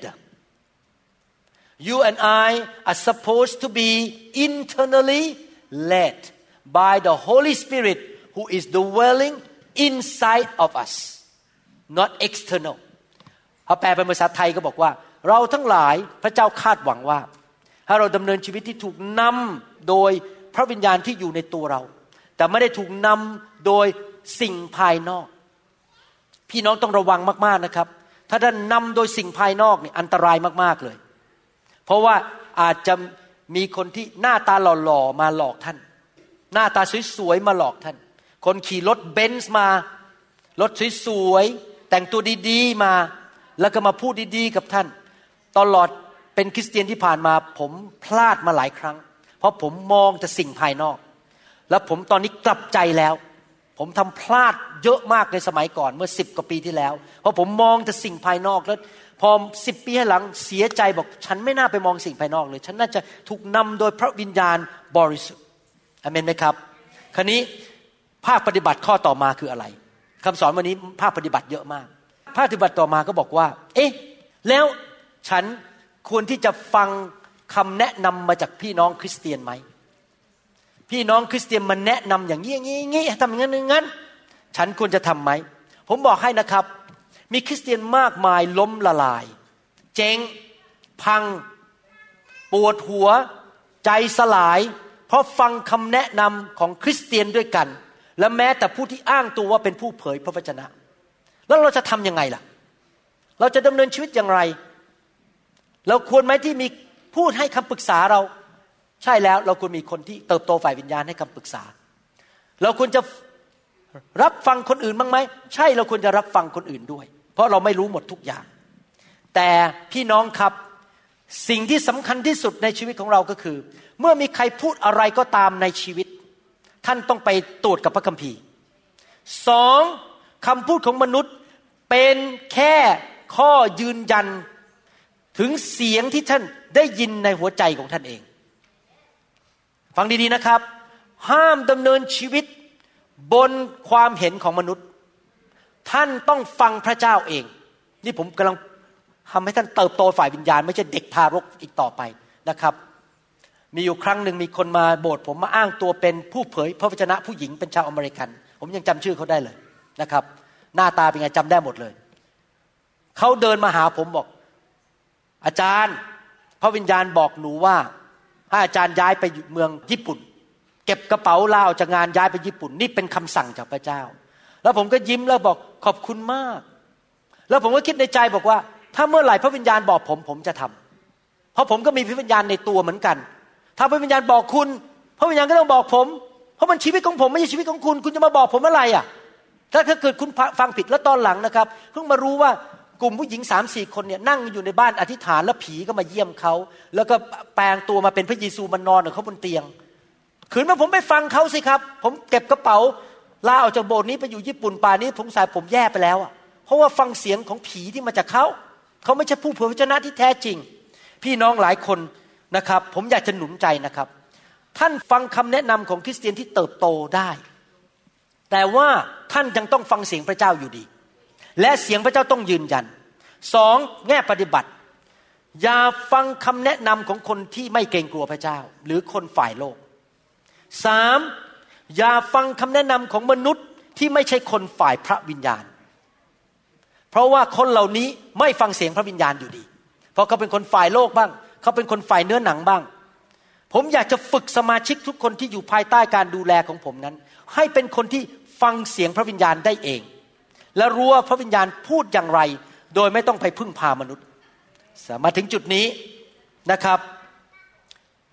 You and I are supposed to be internally led by the Holy Spirit who is dwelling inside of us not external เอาแปลเป็นภาษาไทยก็บอกว่าเราทั้งหลายพระเจ้าคาดหวังว่าให้เราดำเนินชีวิตที่ถูกนำโดยพระวิญญาณที่อยู่ในตัวเราแต่ไม่ได้ถูกนำโดยสิ่งภายนอก พี่น้องต้องระวังมากๆนะครับถ้าท่านนำโดยสิ่งภายนอกนี่อันตรายมากๆเลยเพราะว่าอาจจะมีคนที่หน้าตาหล่อๆมาหลอกท่านหน้าตาสวยๆมาหลอกท่านคนขี่รถเบนซ์มารถสวยๆแต่งตัวดีๆมาแล้วก็มาพูดดีๆกับท่านตลอดเป็นคริสเตียนที่ผ่านมาผมพลาดมาหลายครั้งเพราะผมมองแต่สิ่งภายนอกแล้วผมตอนนี้กลับใจแล้วผมทำพลาดเยอะมากในสมัยก่อนเมื่อสิบกว่าปีที่แล้วเพราะผมมองแต่สิ่งภายนอกแล้วพอสิบปีให้หลังเสียใจบอกฉันไม่น่าไปมองสิ่งภายนอกเลยฉันน่าจะถูกนำโดยพระวิญญาณบริสุทธิ์อาเมนไหมครับคราวนี้ภาคปฏิบัติข้อต่อมาคืออะไรคำสอนวันนี้ภาคปฏิบัติเยอะมากภาคปฏิบัติต่อมาก็บอกว่าเอ๊ะแล้วฉันควรที่จะฟังคำแนะนำมาจากพี่น้องคริสเตียนไหมพี่น้องคริสเตียนมาแนะนำอย่างนี้อย่างนี้อย่างนี้ทำอย่างนั้นอย่างนั้นฉันควรจะทำไหมผมบอกให้นะครับมีคริสเตียนมากมายล้มละลายเจ๊งพังปวดหัวใจสลายเพราะฟังคำแนะนำของคริสเตียนด้วยกันและแม้แต่ผู้ที่อ้างตัวว่าเป็นผู้เผยพระวจนะแล้วเราจะทำยังไงล่ะเราจะดำเนินชีวิตอย่างไรเราควรไหมที่มีพูดให้คำปรึกษาเราใช่แล้วเราควรมีคนที่เติบโตฝ่ายวิญญาณให้คำปรึกษาเราควรจะรับฟังคนอื่นบ้างไหมใช่เราควรจะรับฟังคนอื่นด้วยเพราะเราไม่รู้หมดทุกอย่างแต่พี่น้องครับสิ่งที่สำคัญที่สุดในชีวิตของเราก็คือเมื่อมีใครพูดอะไรก็ตามในชีวิตท่านต้องไปตรวจกับพระคัมภีร์สองคำพูดของมนุษย์เป็นแค่ข้อยืนยันถึงเสียงที่ท่านได้ยินในหัวใจของท่านเองฟังดีๆนะครับห้ามดำเนินชีวิตบนความเห็นของมนุษย์ท่านต้องฟังพระเจ้าเองนี่ผมกำลังทำให้ท่านเติบโตฝ่ายวิญญาณไม่ใช่เด็กทารกอีกต่อไปนะครับมีอยู่ครั้งหนึ่งมีคนมาโบสถ์ผมมาอ้างตัวเป็นผู้เผยพระวจนะผู้หญิงเป็นชาวอเมริกันผมยังจำชื่อเขาได้เลยนะครับหน้าตาเป็นไงจำได้หมดเลยเขาเดินมาหาผมบอกอาจารย์พระวิญญาณบอกหนูว่าให้อาจารย์ย้ายไปเมืองญี่ปุ่นเก็บกระเป๋าลาออกจากงานย้ายไปญี่ปุ่นนี่เป็นคำสั่งจากพระเจ้าแล้วผมก็ยิ้มแล้วบอกขอบคุณมากแล้วผมก็คิดในใจบอกว่าถ้าเมื่อไหร่พระวิญญาณบอกผมผมจะทำเพราะผมก็มีพระวิญญาณในตัวเหมือนกันถ้าพระวิญญาณบอกคุณพระวิญญาณก็ต้องบอกผมเพราะมันชีวิตของผมไม่ใช่ชีวิตของคุณคุณจะมาบอกผมอะไรอ่ะถ้าเกิดคุณฟังผิดแล้วตอนหลังนะครับเพิ่งมารู้ว่ากลุ่มผู้หญิง สามสี่ คนเนี่ยนั่งอยู่ในบ้านอธิษฐานแล้วผีก็มาเยี่ยมเขาแล้วก็แปลงตัวมาเป็นพระเยซูมานอนกับเขาบนเตียงขืนมาผมไปฟังเขาสิครับผมเก็บกระเป๋าลาออกจากโบสถ์นี้ไปอยู่ญี่ปุ่นป่านี้ผมสายผมแย่ไปแล้วอ่ะเพราะว่าฟังเสียงของผีที่มาจากเขาเขาไม่ใช่ผู้เผยพระวจนะที่แท้จริงพี่น้องหลายคนนะครับผมอยากจะหนุนใจนะครับท่านฟังคำแนะนำของคริสเตียนที่เติบโตได้แต่ว่าท่านยังต้องฟังเสียงพระเจ้าอยู่ดีและเสียงพระเจ้าต้องยืนยันสองแง่ปฏิบัติอย่าฟังคำแนะนำของคนที่ไม่เกรงกลัวพระเจ้าหรือคนฝ่ายโลกสามอย่าฟังคำแนะนำของมนุษย์ที่ไม่ใช่คนฝ่ายพระวิญญาณเพราะว่าคนเหล่านี้ไม่ฟังเสียงพระวิญญาณอยู่ดีเพราะเขาเป็นคนฝ่ายโลกบ้างเขาเป็นคนฝ่ายเนื้อหนังบ้างผมอยากจะฝึกสมาชิกทุกคนที่อยู่ภายใต้การดูแลของผมนั้นให้เป็นคนที่ฟังเสียงพระวิญญาณได้เองและรู้ว่าพระวิญญาณพูดอย่างไรโดยไม่ต้องไปพึ่งพามนุษย์มาถึงจุดนี้นะครับ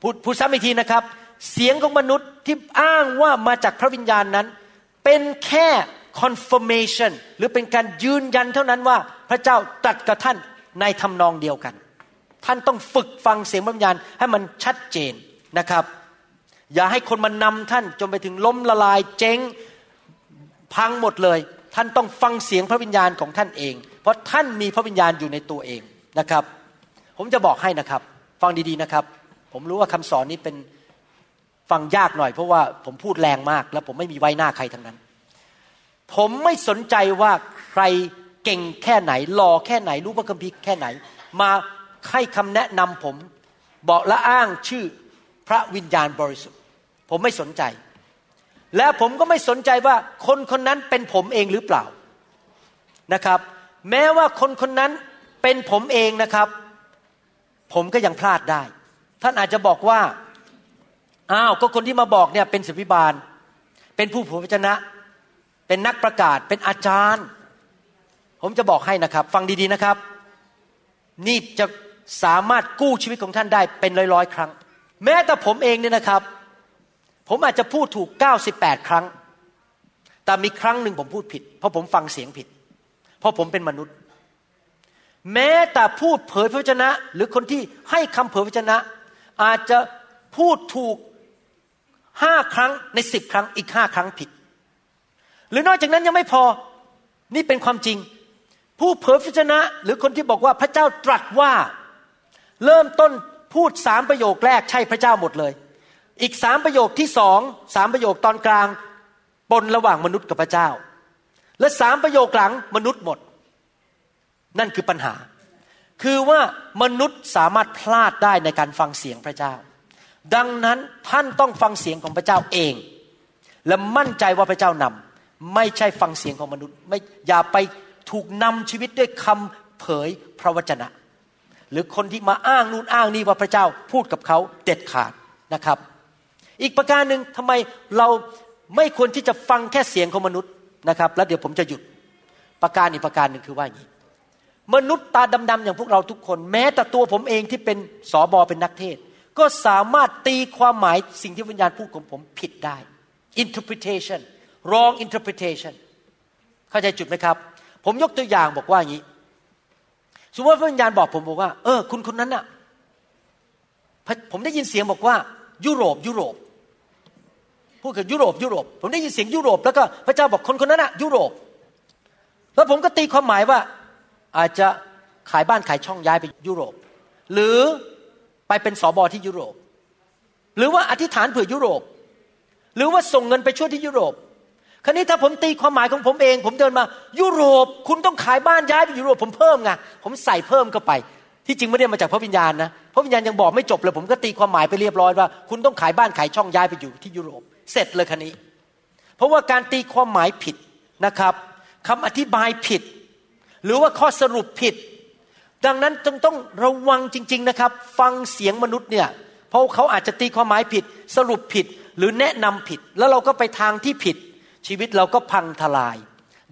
พูดพูดซ้ำอีกทีนะครับเสียงของมนุษย์ที่อ้างว่ามาจากพระวิญญาณนั้นเป็นแค่ confirmation หรือเป็นการยืนยันเท่านั้นว่าพระเจ้าตรัสกับท่านในทำนองเดียวกันท่านต้องฝึกฟังเสียงพระวิญญาณให้มันชัดเจนนะครับอย่าให้คนมานำท่านจนไปถึงล้มละลายเจ๊งพังหมดเลยท่านต้องฟังเสียงพระวิญญาณของท่านเองเพราะท่านมีพระวิญญาณอยู่ในตัวเองนะครับผมจะบอกให้นะครับฟังดีๆนะครับผมรู้ว่าคำสอนนี้เป็นฟังยากหน่อยเพราะว่าผมพูดแรงมากแล้วผมไม่มีไว้หน้าใครทั้งนั้นผมไม่สนใจว่าใครเก่งแค่ไหนหล่อแค่ไหนรู้พระคัมภีร์แค่ไหนมาให้คำแนะนำผมบอกและอ้างชื่อพระวิญญาณบริสุทธิ์ผมไม่สนใจและผมก็ไม่สนใจว่าคนคนนั้นเป็นผมเองหรือเปล่านะครับแม้ว่าคนคนนั้นเป็นผมเองนะครับผมก็ยังพลาดได้ท่านอาจจะบอกว่าอ้าวก็คนที่มาบอกเนี่ยเป็นศิษย์พิบาลเป็นผู้เผยพระวจนะเป็นนักประกาศเป็นอาจารย์ ผมจะบอกให้นะครับฟังดีๆนะครับนี่จะสามารถกู้ชีวิตของท่านได้เป็นร้อยๆครั้งแม้แต่ผมเองเนี่ยนะครับผมอาจจะพูดถูกเก้าสิบแปดครั้งแต่มีครั้งหนึ่งผมพูดผิดเพราะผมฟังเสียงผิดเพราะผมเป็นมนุษย์แม้แต่พูดเผยพระวจนะหรือคนที่ให้คำเผยพระวจนะอาจจะพูดถูกห้าครั้งในสิบครั้งอีกห้าครั้งผิดหรือนอกจากนั้นยังไม่พอนี่เป็นความจริงผู้เผยพระวจนะหรือคนที่บอกว่าพระเจ้าตรัสว่าเริ่มต้นพูดสามประโยคแรกใช่พระเจ้าหมดเลยอีกสามประโยคที่สอง สามประโยคตอนกลางปนระหว่างมนุษย์กับพระเจ้าและสามประโยคหลังมนุษย์หมดนั่นคือปัญหาคือว่ามนุษย์สามารถพลาดได้ในการฟังเสียงพระเจ้าดังนั้นท่านต้องฟังเสียงของพระเจ้าเองและมั่นใจว่าพระเจ้านำไม่ใช่ฟังเสียงของมนุษย์ไม่อย่าไปถูกนำชีวิตด้วยคำเผยพระวจนะหรือคนที่มาอ้างนู่นอ้างนี่ว่าพระเจ้าพูดกับเขาเด็ดขาดนะครับอีกประการหนึ่งทำไมเราไม่ควรที่จะฟังแค่เสียงของมนุษย์นะครับแล้วเดี๋ยวผมจะหยุดประการอีกประการหนึ่งคือว่าอย่างนี้มนุษย์ตาดำๆอย่างพวกเราทุกคนแม้แต่ตัวผมเองที่เป็นสบเป็นนักเทศก็สามารถตีความหมายสิ่งที่วิญญาณพูดของผมผิดได้ interpretation wrong interpretation เข้าใจจุดไหมครับผมยกตัวอย่างบอกว่าอย่างนี้สมมติว่าวิญญาณบอกผมบอกว่าเออคุณคนนั้นน่ะผมได้ยินเสียงบอกว่ายุโรปยุโรปพูดกับยุโรปยุโรปผมได้ยินเสียงยุโรปแล้วก็พระเจ้าบอกคนคนนั้นน่ะยุโรปแล้วผมก็ตีความหมายว่าอาจจะขายบ้านขายช่องย้ายไปยุโรปหรือไปเป็นสบที่ยุโรปหรือว่าอธิษฐานเผื่อยุโรปหรือว่าส่งเงินไปช่วยที่ยุโรปคราวนี้ถ้าผมตีความหมายของผมเองผมเดินมายุโรปคุณต้องขายบ้านย้ายไปยุโรปผมเพิ่มไงผมใส่เพิ่มเข้าไปที่จริงไม่ได้มาจากพระวิญญาณนะพระวิญญาณยังบอกไม่จบเลยผมก็ตีความหมายไปเรียบร้อยว่าคุณต้องขายบ้านขายช่องย้ายไปอยู่ที่ยุโรปเสร็จเลยคราวนี้เพราะว่าการตีความหมายผิดนะครับคำอธิบายผิดหรือว่าข้อสรุปผิดดังนั้นต้องต้องระวังจริงๆนะครับฟังเสียงมนุษย์เนี่ยเพราะเขาอาจจะตีความหมายผิดสรุปผิดหรือแนะนำผิดแล้วเราก็ไปทางที่ผิดชีวิตเราก็พังทลาย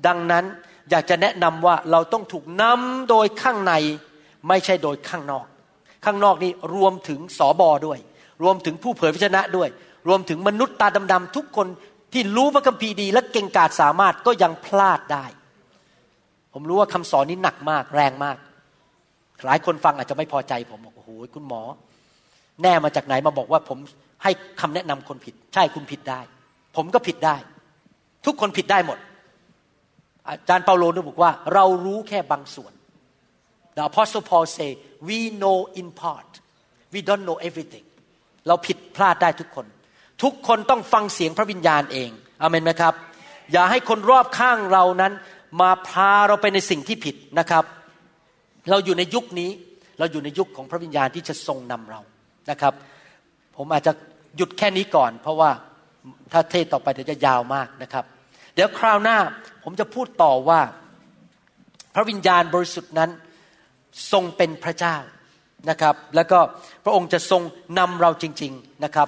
ดังนั้นอยากจะแนะนำว่าเราต้องถูกนำโดยข้างในไม่ใช่โดยข้างนอกข้างนอกนี่รวมถึงสบด้วยรวมถึงผู้เผยพระวจนะด้วยรวมถึงมนุษย์ตาดำๆทุกคนที่รู้พระคัมภีร์ดีและเก่งกาจสามารถก็ยังพลาดได้ผมรู้ว่าคำสอนนี้หนักมากแรงมากหลายคนฟังอาจจะไม่พอใจผมบอกโอ้โหคุณหมอแน่มาจากไหนมาบอกว่าผมให้คำแนะนำคนผิดใช่คุณผิดได้ผมก็ผิดได้ทุกคนผิดได้หมดอาจารย์เปาโลนึกบอกว่าเรารู้แค่บางส่วน The Apostle Paul say we know in part we don't know everything เราผิดพลาดได้ทุกคนทุกคนต้องฟังเสียงพระวิญญาณเองอาเมนไหมครับอย่าให้คนรอบข้างเรานั้นมาพาเราไปในสิ่งที่ผิดนะครับเราอยู่ในยุคนี้เราอยู่ในยุคของพระวิญญาณที่จะทรงนำเรานะครับผมอาจจะหยุดแค่นี้ก่อนเพราะว่าถ้าเทศต่อไปเดี๋ยวจะยาวมากนะครับเดี๋ยวคราวหน้าผมจะพูดต่อว่าพระวิญญาณบริสุทธิ์นั้นทรงเป็นพระเจ้านะครับแล้วก็พระองค์จะทรงนำเราจริงๆนะครับ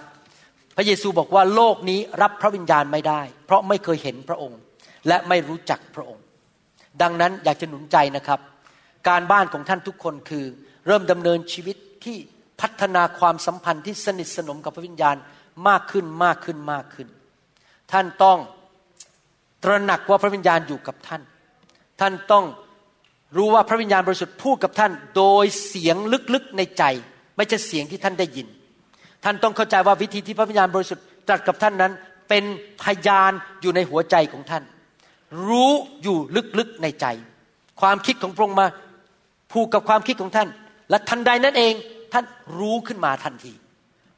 พระเยซูบอกว่าโลกนี้รับพระวิญญาณไม่ได้เพราะไม่เคยเห็นพระองค์และไม่รู้จักพระองค์ดังนั้นอยากจะหนุนใจนะครับการบ้านของท่านทุกคนคือเริ่มดำเนินชีวิตที่พัฒนาความสัมพันธ์ที่สนิทสนมกับพระวิญญาณมากขึ้นมากขึ้นมากขึ้นท่านต้องตระหนักว่าพระวิญญาณอยู่กับท่านท่านต้องรู้ว่าพระวิญญาณบริสุทธิ์พูดกับท่านโดยเสียงลึกๆในใจไม่ใช่เสียงที่ท่านได้ยินท่านต้องเข้าใจว่าวิธีที่พระวิญญาณบริสุทธิ์ตรัสกับท่านนั้นเป็นพยานอยู่ในหัวใจของท่านรู้อยู่ลึกๆในใจความคิดของพระองค์มาผูกกับความคิดของท่านและทันใดนั้นเองท่านรู้ขึ้นมาทันที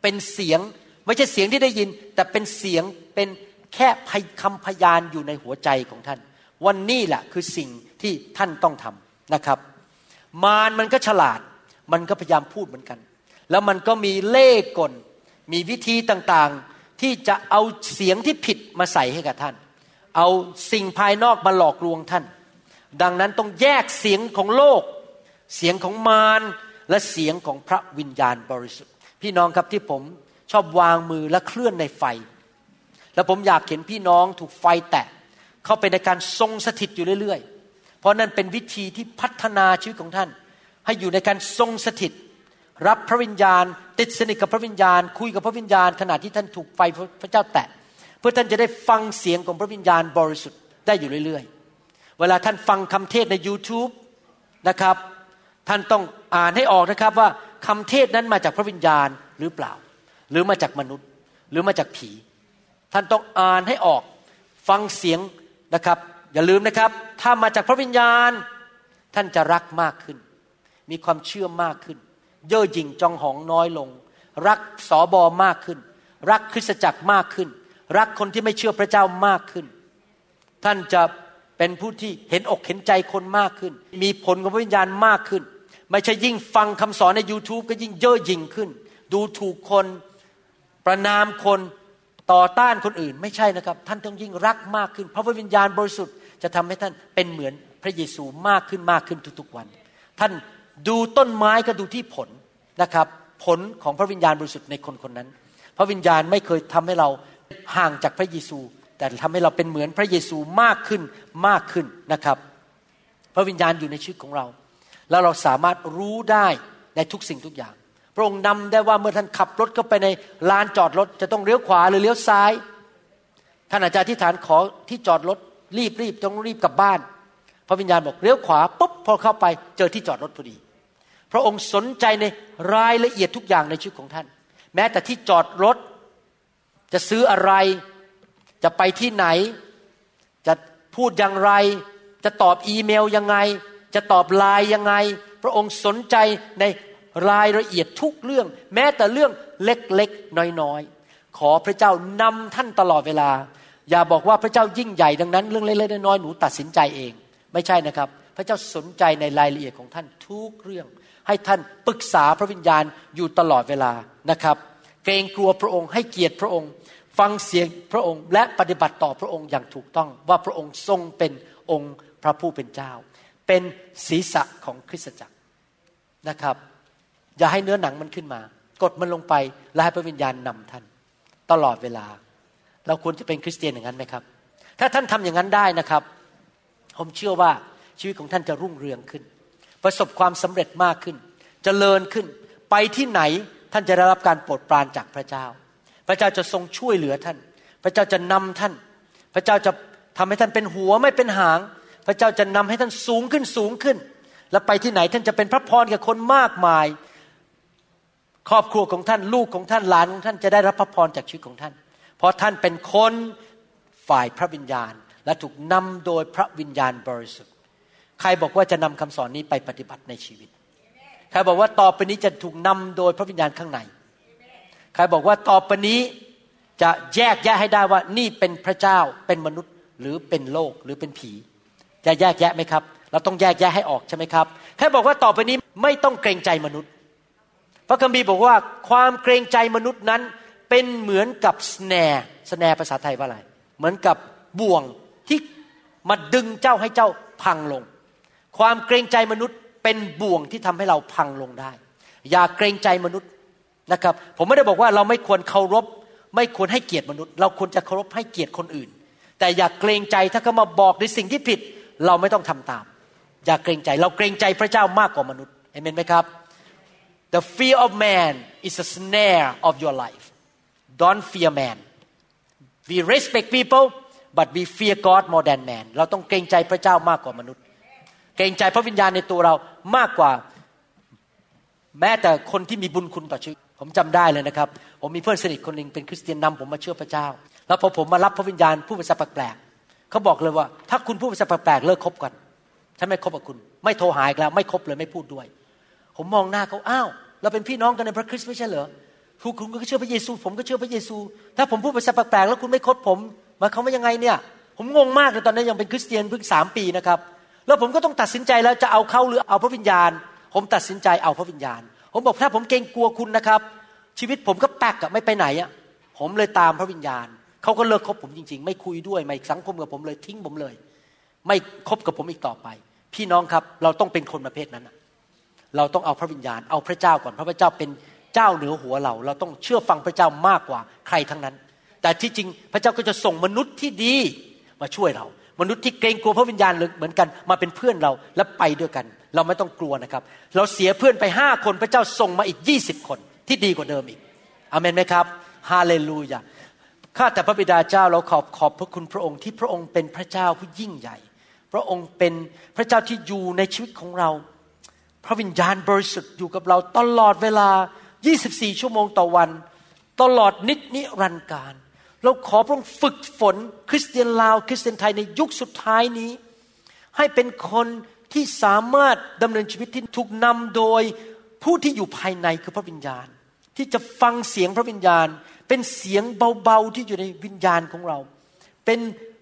เป็นเสียงไม่ใช่เสียงที่ได้ยินแต่เป็นเสียงเป็นแค่คำพยานอยู่ในหัวใจของท่านวันนี้แหละคือสิ่งที่ท่านต้องทำนะครับมารมันก็ฉลาดมันก็พยายามพูดเหมือนกันแล้วมันก็มีเล่ห์กลมีวิธีต่างๆที่จะเอาเสียงที่ผิดมาใส่ให้กับท่านเอาสิ่งภายนอกมาหลอกลวงท่านดังนั้นต้องแยกเสียงของโลกเสียงของมารและเสียงของพระวิญญาณบริสุทธิ์พี่น้องครับที่ผมชอบวางมือและเคลื่อนในไฟและผมอยากเห็นพี่น้องถูกไฟแตะเข้าไปในการทรงสถิตอยู่เรื่อยๆ เพราะนั่นเป็นวิธีที่พัฒนาชีวิตของท่านให้อยู่ในการทรงสถิตรับพระวิญญาณติดสนิทกับพระวิญญาณคุยกับพระวิญญาณขณะที่ท่านถูกไฟพระเจ้าแตะเพื่อท่านจะได้ฟังเสียงของพระวิญญาณบริสุทธิ์ได้อยู่เรื่อยๆเวลาท่านฟังคำเทศใน YouTube นะครับท่านต้องอ่านให้ออกนะครับว่าคำเทศนั้นมาจากพระวิญญาณหรือเปล่าหรือมาจากมนุษย์หรือมาจากผีท่านต้องอ่านให้ออกฟังเสียงนะครับอย่าลืมนะครับถ้ามาจากพระวิญญาณท่านจะรักมากขึ้นมีความเชื่อมากขึ้นเย่อหยิ่งจองหองน้อยลงรักสบมากขึ้นรักคริสตจักรมากขึ้นรักคนที่ไม่เชื่อพระเจ้ามากขึ้นท่านจะเป็นผู้ที่เห็นอกเห็นใจคนมากขึ้นมีผลของพระวิญญาณมากขึ้นไม่ใช่ยิ่งฟังคำสอนใน YouTube ก็ยิ่งเย่อหยิ่งขึ้นดูถูกคนประณามคนต่อต้านคนอื่นไม่ใช่นะครับท่านต้องยิ่งรักมากขึ้นเพราะพระวิญญาณบริสุทธิ์จะทำให้ท่านเป็นเหมือนพระเยซูมากขึ้นมากขึ้นทุกๆวันท่านดูต้นไม้ก็ดูที่ผลนะครับผลของพระวิญญาณบริสุทธิ์ในคนคนนั้นพระวิญญาณไม่เคยทำให้เราห่างจากพระเยซูแต่ทำให้เราเป็นเหมือนพระเยซูมากขึ้นมากขึ้นนะครับพระวิญญาณอยู่ในชีวิตของเราแล้วเราสามารถรู้ได้ในทุกสิ่งทุกอย่างพระองค์นำได้ว่าเมื่อท่านขับรถเข้าไปในลานจอดรถจะต้องเลี้ยวขวาหรือเลี้ยวซ้ายท่านอาจจะอธิษฐานขอที่จอดรถรีบๆต้องรีบกลับบ้านพระวิญญาณบอกเลี้ยวขวาปุ๊บพอเข้าไปเจอที่จอดรถพอดีพระองค์สนใจในรายละเอียดทุกอย่างในชีวิตของท่านแม้แต่ที่จอดรถจะซื้ออะไรจะไปที่ไหนจะพูดอย่างไรจะตอบอีเมลยังไงจะตอบไลน์ยังไงพระองค์สนใจในรายละเอียดทุกเรื่องแม้แต่เรื่องเล็กๆน้อยๆขอพระเจ้านำท่านตลอดเวลาอย่าบอกว่าพระเจ้ายิ่งใหญ่ดังนั้นเรื่องเล็กๆน้อยๆหนูตัดสินใจเองไม่ใช่นะครับพระเจ้าสนใจในรายละเอียดของท่านทุกเรื่องให้ท่านปรึกษาพระวิญญาณอยู่ตลอดเวลานะครับเกรงกลัวพระองค์ให้เกียรติพระองค์ฟังเสียงพระองค์และปฏิบัติต่อพระองค์อย่างถูกต้องว่าพระองค์ทรงเป็นองค์พระผู้เป็นเจ้าเป็นศีรษะของคริสตจักรนะครับอย่าให้เนื้อหนังมันขึ้นมากดมันลงไปและให้พระวิญญาณนำท่านตลอดเวลาเราควรจะเป็นคริสเตียนอย่างนั้นไหมครับถ้าท่านทำอย่างนั้นได้นะครับผมเชื่อว่าชีวิตของท่านจะรุ่งเรืองขึ้นประสบความสำเร็จมากขึ้นเจริญขึ้นไปที่ไหนท่านจะได้รับการโปรดปรานจากพระเจ้าพระเจ้าจะทรงช่วยเหลือท่านพระเจ้าจะนำท่านพระเจ้าจะทำให้ท่านเป็นหัวไม่เป็นหางพระเจ้าจะนำให้ท่านสูงขึ้นสูงขึ้นและไปที่ไหนท่านจะเป็นพระพรแก่คนมากมายครอบครัวของท่านลูกของท่านหลานของท่านจะได้รับพระพรจากชีวิตของท่านเพราะท่านเป็นคนฝ่ายพระวิญญาณและถูกนำโดยพระวิญญาณบริสุทธิ์ใครบอกว่าจะนำคำสอนนี้ไปปฏิบัติในชีวิตใครบอกว่าต่อไปนี้จะถูกนำโดยพระวิญญาณข้างในใครบอกว่าต่อไปนี้จะแยกแยะให้ได้ว่านี่เป็นพระเจ้าเป็นมนุษย์หรือเป็นโลกหรือเป็นผีจะแยกแยะไหมครับเราต้องแยกแยะให้ออกใช่ไหมครับใครบอกว่าต่อไปนี้ไม่ต้องเกรงใจมนุษย์พระคัมภีร์บอกว่าความเกรงใจมนุษย์นั้นเป็นเหมือนกับสแนร์สแนร์ภาษาไทยว่าอะไรเหมือนกับบ่วงที่มาดึงเจ้าให้เจ้าพังลงความเกรงใจมนุษย์เป็นบ่วงที่ทำให้เราพังลงได้อย่าเกรงใจมนุษย์นะครับผมไม่ได้บอกว่าเราไม่ควรเคารพไม่ควรให้เกียรติมนุษย์เราควรจะเคารพให้เกียรติคนอื่นแต่อย่าเกรงใจถ้าเขามาบอกในสิ่งที่ผิดเราไม่ต้องทำตามอย่าเกรงใจเราเกรงใจพระเจ้ามากกว่ามนุษย์เอเมนไหมครับThe fear of man is a snare of your life. Don't fear man. We respect people, but we fear God more than man. เราต้องเกรงใจพระเจ้ามากกว่ามนุษย์เกรงใจพระวิญญาณในตัวเรามากกว่าแม้แต่คนที่มีบุญคุณต่อชีวิตผมจำได้เลยนะครับผมมีเพื่อนสนิทคนนึงเป็นคริสเตียนนำผมมาเชื่อพระเจ้าแล้วพอผมมารับพระวิญญาณพูดภาษาแปลกๆเขาบอกเลยว่าถ้าคุณพูดภาษาแปลกๆเลิกคบกันฉันไม่คบกับคุณไม่โทรหาอีกแล้วไม่คบเลยไม่พูดด้วยผมมองหน้าเขาอ้าวเราเป็นพี่น้องกันในพระคริสต์ไม่ใช่เหรอคุณก็เชื่อพระเยซูผมก็เชื่อพระเยซูถ้าผมพูดภาษาแปลกๆแล้วคุณไม่คบผมมาเขาว่ายังไงเนี่ยผมงงมากเลยตอนนั้นยังเป็นคริสเตียนเพิ่งสามปีนะครับแล้วผมก็ต้องตัดสินใจแล้วจะเอาเขาหรือเอาพระวิญญาณผมตัดสินใจเอาพระวิญญาณผมบอกถ้าผมเกรงกลัวคุณนะครับชีวิตผมก็แปลกอะไม่ไปไหนอะผมเลยตามพระวิญญาณเขาก็เลิกคบผมจริงๆไม่คุยด้วยไม่สังคมกับผมเลยทิ้งผมเลยไม่คบกับผมอีกต่อไปพี่น้องครับเราต้องเป็นคนประเภทนั้นเราต้องเอาพระวิญญาณเอาพระเจ้าก่อนพระเจ้าเป็นเจ้าเหนือหัวเราเราต้องเชื่อฟังพระเจ้ามากกว่าใครทั้งนั้นแต่ที่จริงพระเจ้าก็จะส่งมนุษย์ที่ดีมาช่วยเรา มนุษย์ที่เกรงกลัวพระวิญญาณเหมือนกันมาเป็นเพื่อนเราและไปด้วยกันเราไม่ต้องกลัวนะครับเราเสียเพื่อนไปห้าคนพระเจ้าส่งมาอีกยี่สิบคนที่ดีกว่าเดิมอีกอาเมนไหมครับฮาเลลูยาข้าแต่พระบิดาเจ้าเราขอบขอบพระคุณพระองค์ที่พระองค์เป็นพระเจ้าผู้ยิ่งใหญ่พระองค์เป็นพระเจ้าที่อยู่ในชีวิตของเราพระวิญญาณบริสุทธิ์อยู่กับเราตลอดเวลายี่สิบสี่ชั่วโมงต่อวันตลอดนิจนิรันดร์การเราขอพระองค์ฝึกฝนคริสเตียนลาวคริสเตียนไทยในยุคสุดท้ายนี้ให้เป็นคนที่สามารถดำเนินชีวิตที่ถูกนำโดยผู้ที่อยู่ภายในคือพระวิญญาณที่จะฟังเสียงพระวิญญาณเป็นเสียงเบาๆที่อยู่ในวิญญาณของเราเป็น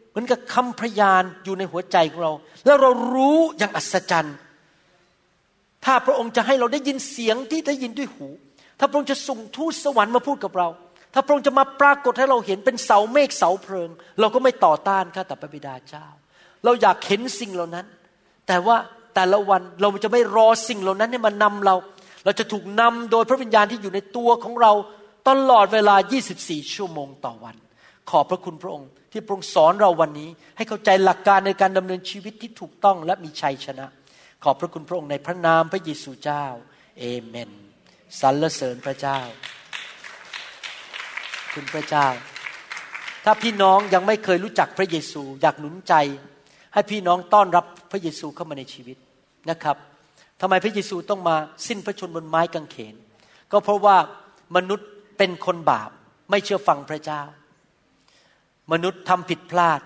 เหมือนกับคำพยานอยู่ในหัวใจของเราแล้วเรารู้อย่างอัศจรรย์ถ้าพระองค์จะให้เราได้ยินเสียงที่ได้ยินด้วยหูถ้าพระองค์จะส่งทูตสวรรค์มาพูดกับเราถ้าพระองค์จะมาปรากฏให้เราเห็นเป็นเสาเมฆเสาเพลิงเราก็ไม่ต่อต้านข้าแต่พระบิดาเจ้าเราอยากเห็นสิ่งเหล่านั้นแต่ว่าแต่ละวันเราจะไม่รอสิ่งเหล่านั้นให้มานำเราเราจะถูกนำโดยพระวิญญาณที่อยู่ในตัวของเราตลอดเวลายี่สิบสี่ชั่วโมงต่อวันขอบพระคุณพระองค์ที่พระองค์สอนเราวันนี้ให้เข้าใจหลักการในการดำเนินชีวิตที่ถูกต้องและมีชัยชนะขอบพระคุณพระองค์ในพระนามพระเยซูเจ้าเอเมนสรรเสริญพระเจ้าคุณพระเจ้าถ้าพี่น้องยังไม่เคยรู้จักพระเยซูอยากหนุนใจให้พี่น้องต้อนรับพระเยซูเข้ามาในชีวิตนะครับทำไมพระเยซูต้องมาสิ้นพระชนม์บนไม้กางเขนก็เพราะว่ามนุษย์เป็นคนบาปไม่เชื่อฟังพระเจ้ามนุษย์ทำผิดพลาด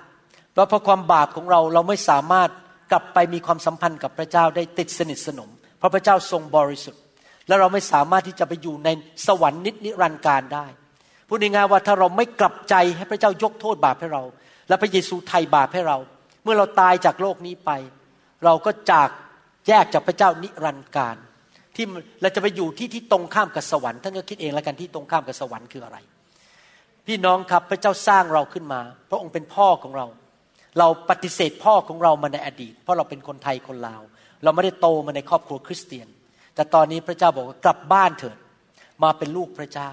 แล้วเพราะความบาปของเราเราไม่สามารถกลับไปมีความสัมพันธ์กับพระเจ้าได้ติดสนิทสนมเพราะพระเจ้าทรงบริสุทธิ์และเราไม่สามารถที่จะไปอยู่ในสวรรค์นิจนิรันดร์การได้พูดง่ายๆว่าถ้าเราไม่กลับใจให้พระเจ้ายกโทษบาปให้เราและพระเยซูไถ่บาปให้เราเมื่อเราตายจากโลกนี้ไปเราก็จากแยกจากพระเจ้านิรันดร์การที่เราจะไปอยู่ที่ที่ตรงข้ามกับสวรรค์ท่านก็คิดเองแล้วกันที่ตรงข้ามกับสวรรค์คืออะไรพี่น้องครับพระเจ้าสร้างเราขึ้นมาพระองค์เป็นพ่อของเราเราปฏิเสธพ่อของเรามาในอดีตเพราะเราเป็นคนไทยคนลาวเราไม่ได้โตมาในครอบครัวคริสเตียนแต่ตอนนี้พระเจ้าบอกว่ากลับบ้านเถิดมาเป็นลูกพระเจ้า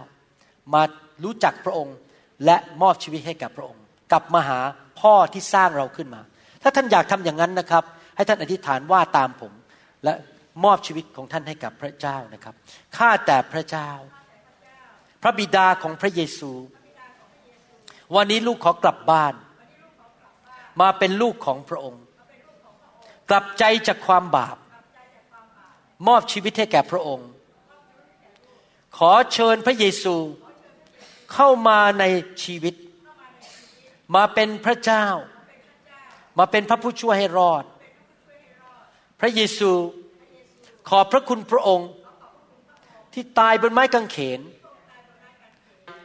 มารู้จักพระองค์และมอบชีวิตให้กับพระองค์กลับมาหาพ่อที่สร้างเราขึ้นมาถ้าท่านอยากทำอย่างนั้นนะครับให้ท่านอธิษฐานว่าตามผมและมอบชีวิตของท่านให้กับพระเจ้านะครับข้าแต่พระเจ้าพระบิดาของพระเยซูวันนี้ลูกขอกลับบ้านมาเป็นลูกของพระองค์กลับใจจากความบาปมอบชีวิตให้แก่พระองค์ขอเชิญพระเยซูเข้ามาในชีวิตมาเป็นพระเจ้ามาเป็นพระผู้ช่วยให้รอดพระเยซูขอบพระคุณพระองค์ที่ตายบนไม้กางเขน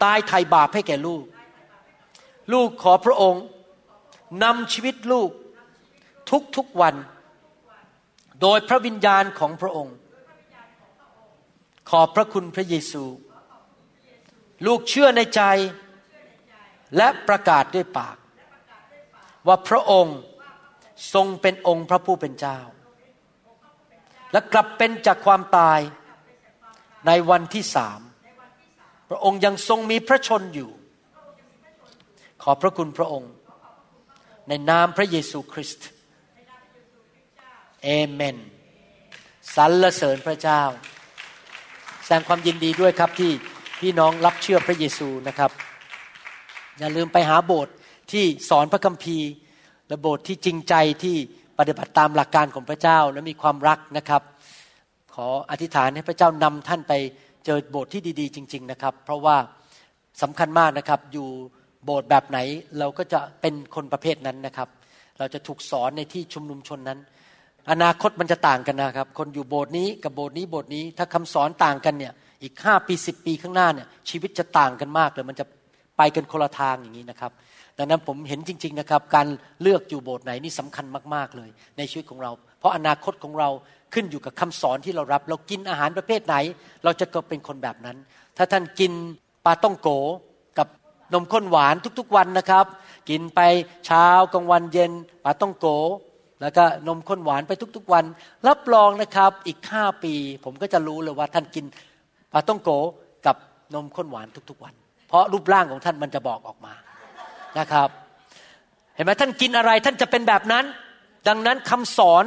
ตายไถ่บาปให้แก่ลูกลูกขอพระองค์นำชีวิตลูกทุกๆวันโดยพระวิญญาณของพระองค์ขอบพระคุณพระเยซูลูกเชื่อในใจและประกาศด้วยปากว่าพระองค์ทรงเป็นองค์พระผู้เป็นเจ้าและกลับเป็นจากความตายในวันที่สามพระองค์ยังทรงมีพระชนม์อยู่ขอพระคุณพระองค์ในนามพระเยซูคริสต์เอเมนสรรเสริญพระเจ้าแสดงความยินดีด้วยครับที่พี่น้องรับเชื่อพระเยซูนะครับอย่าลืมไปหาโบสถ์ที่สอนพระคัมภีร์และโบสถ์ที่จริงใจที่ปฏิบัติตามหลักการของพระเจ้าและมีความรักนะครับขออธิษฐานให้พระเจ้านำท่านไปเจอโบสถ์ที่ดีๆจริงๆนะครับเพราะว่าสำคัญมากนะครับอยู่โบสถ์แบบไหนเราก็จะเป็นคนประเภทนั้นนะครับเราจะถูกสอนในที่ชุมนุมชนนั้นอนาคตมันจะต่างกันนะครับคนอยู่โบสถ์นี้กับโบสถ์นี้โบสถ์นี้ถ้าคำสอนต่างกันเนี่ยอีกห้าปีสิบปีข้างหน้าเนี่ยชีวิตจะต่างกันมากเลยมันจะไปกันคนละทางอย่างนี้นะครับดังนั้นผมเห็นจริงๆนะครับการเลือกอยู่โบสถ์ไหนนี่สำคัญมากๆเลยในชีวิตของเราเพราะอนาคตของเราขึ้นอยู่กับคำสอนที่เรารับเรากินอาหารประเภทไหนเราจะเกิดเป็นคนแบบนั้นถ้าท่านกินปลาต้องโกกับนมข้นหวานทุกๆวันนะครับกินไปเช้ากลางวันเย็นปลาต้องโกแล้วก็นมข้นหวานไปทุกๆวันรับรองนะครับอีกห้าปีผมก็จะรู้เลยว่าท่านกินปลาต้องโกกับนมข้นหวานทุกๆวันเพราะรูปร่างของท่านมันจะบอกออกมานะครับ เห็นไหมท่านกินอะไรท่านจะเป็นแบบนั้นดังนั้นคำสอน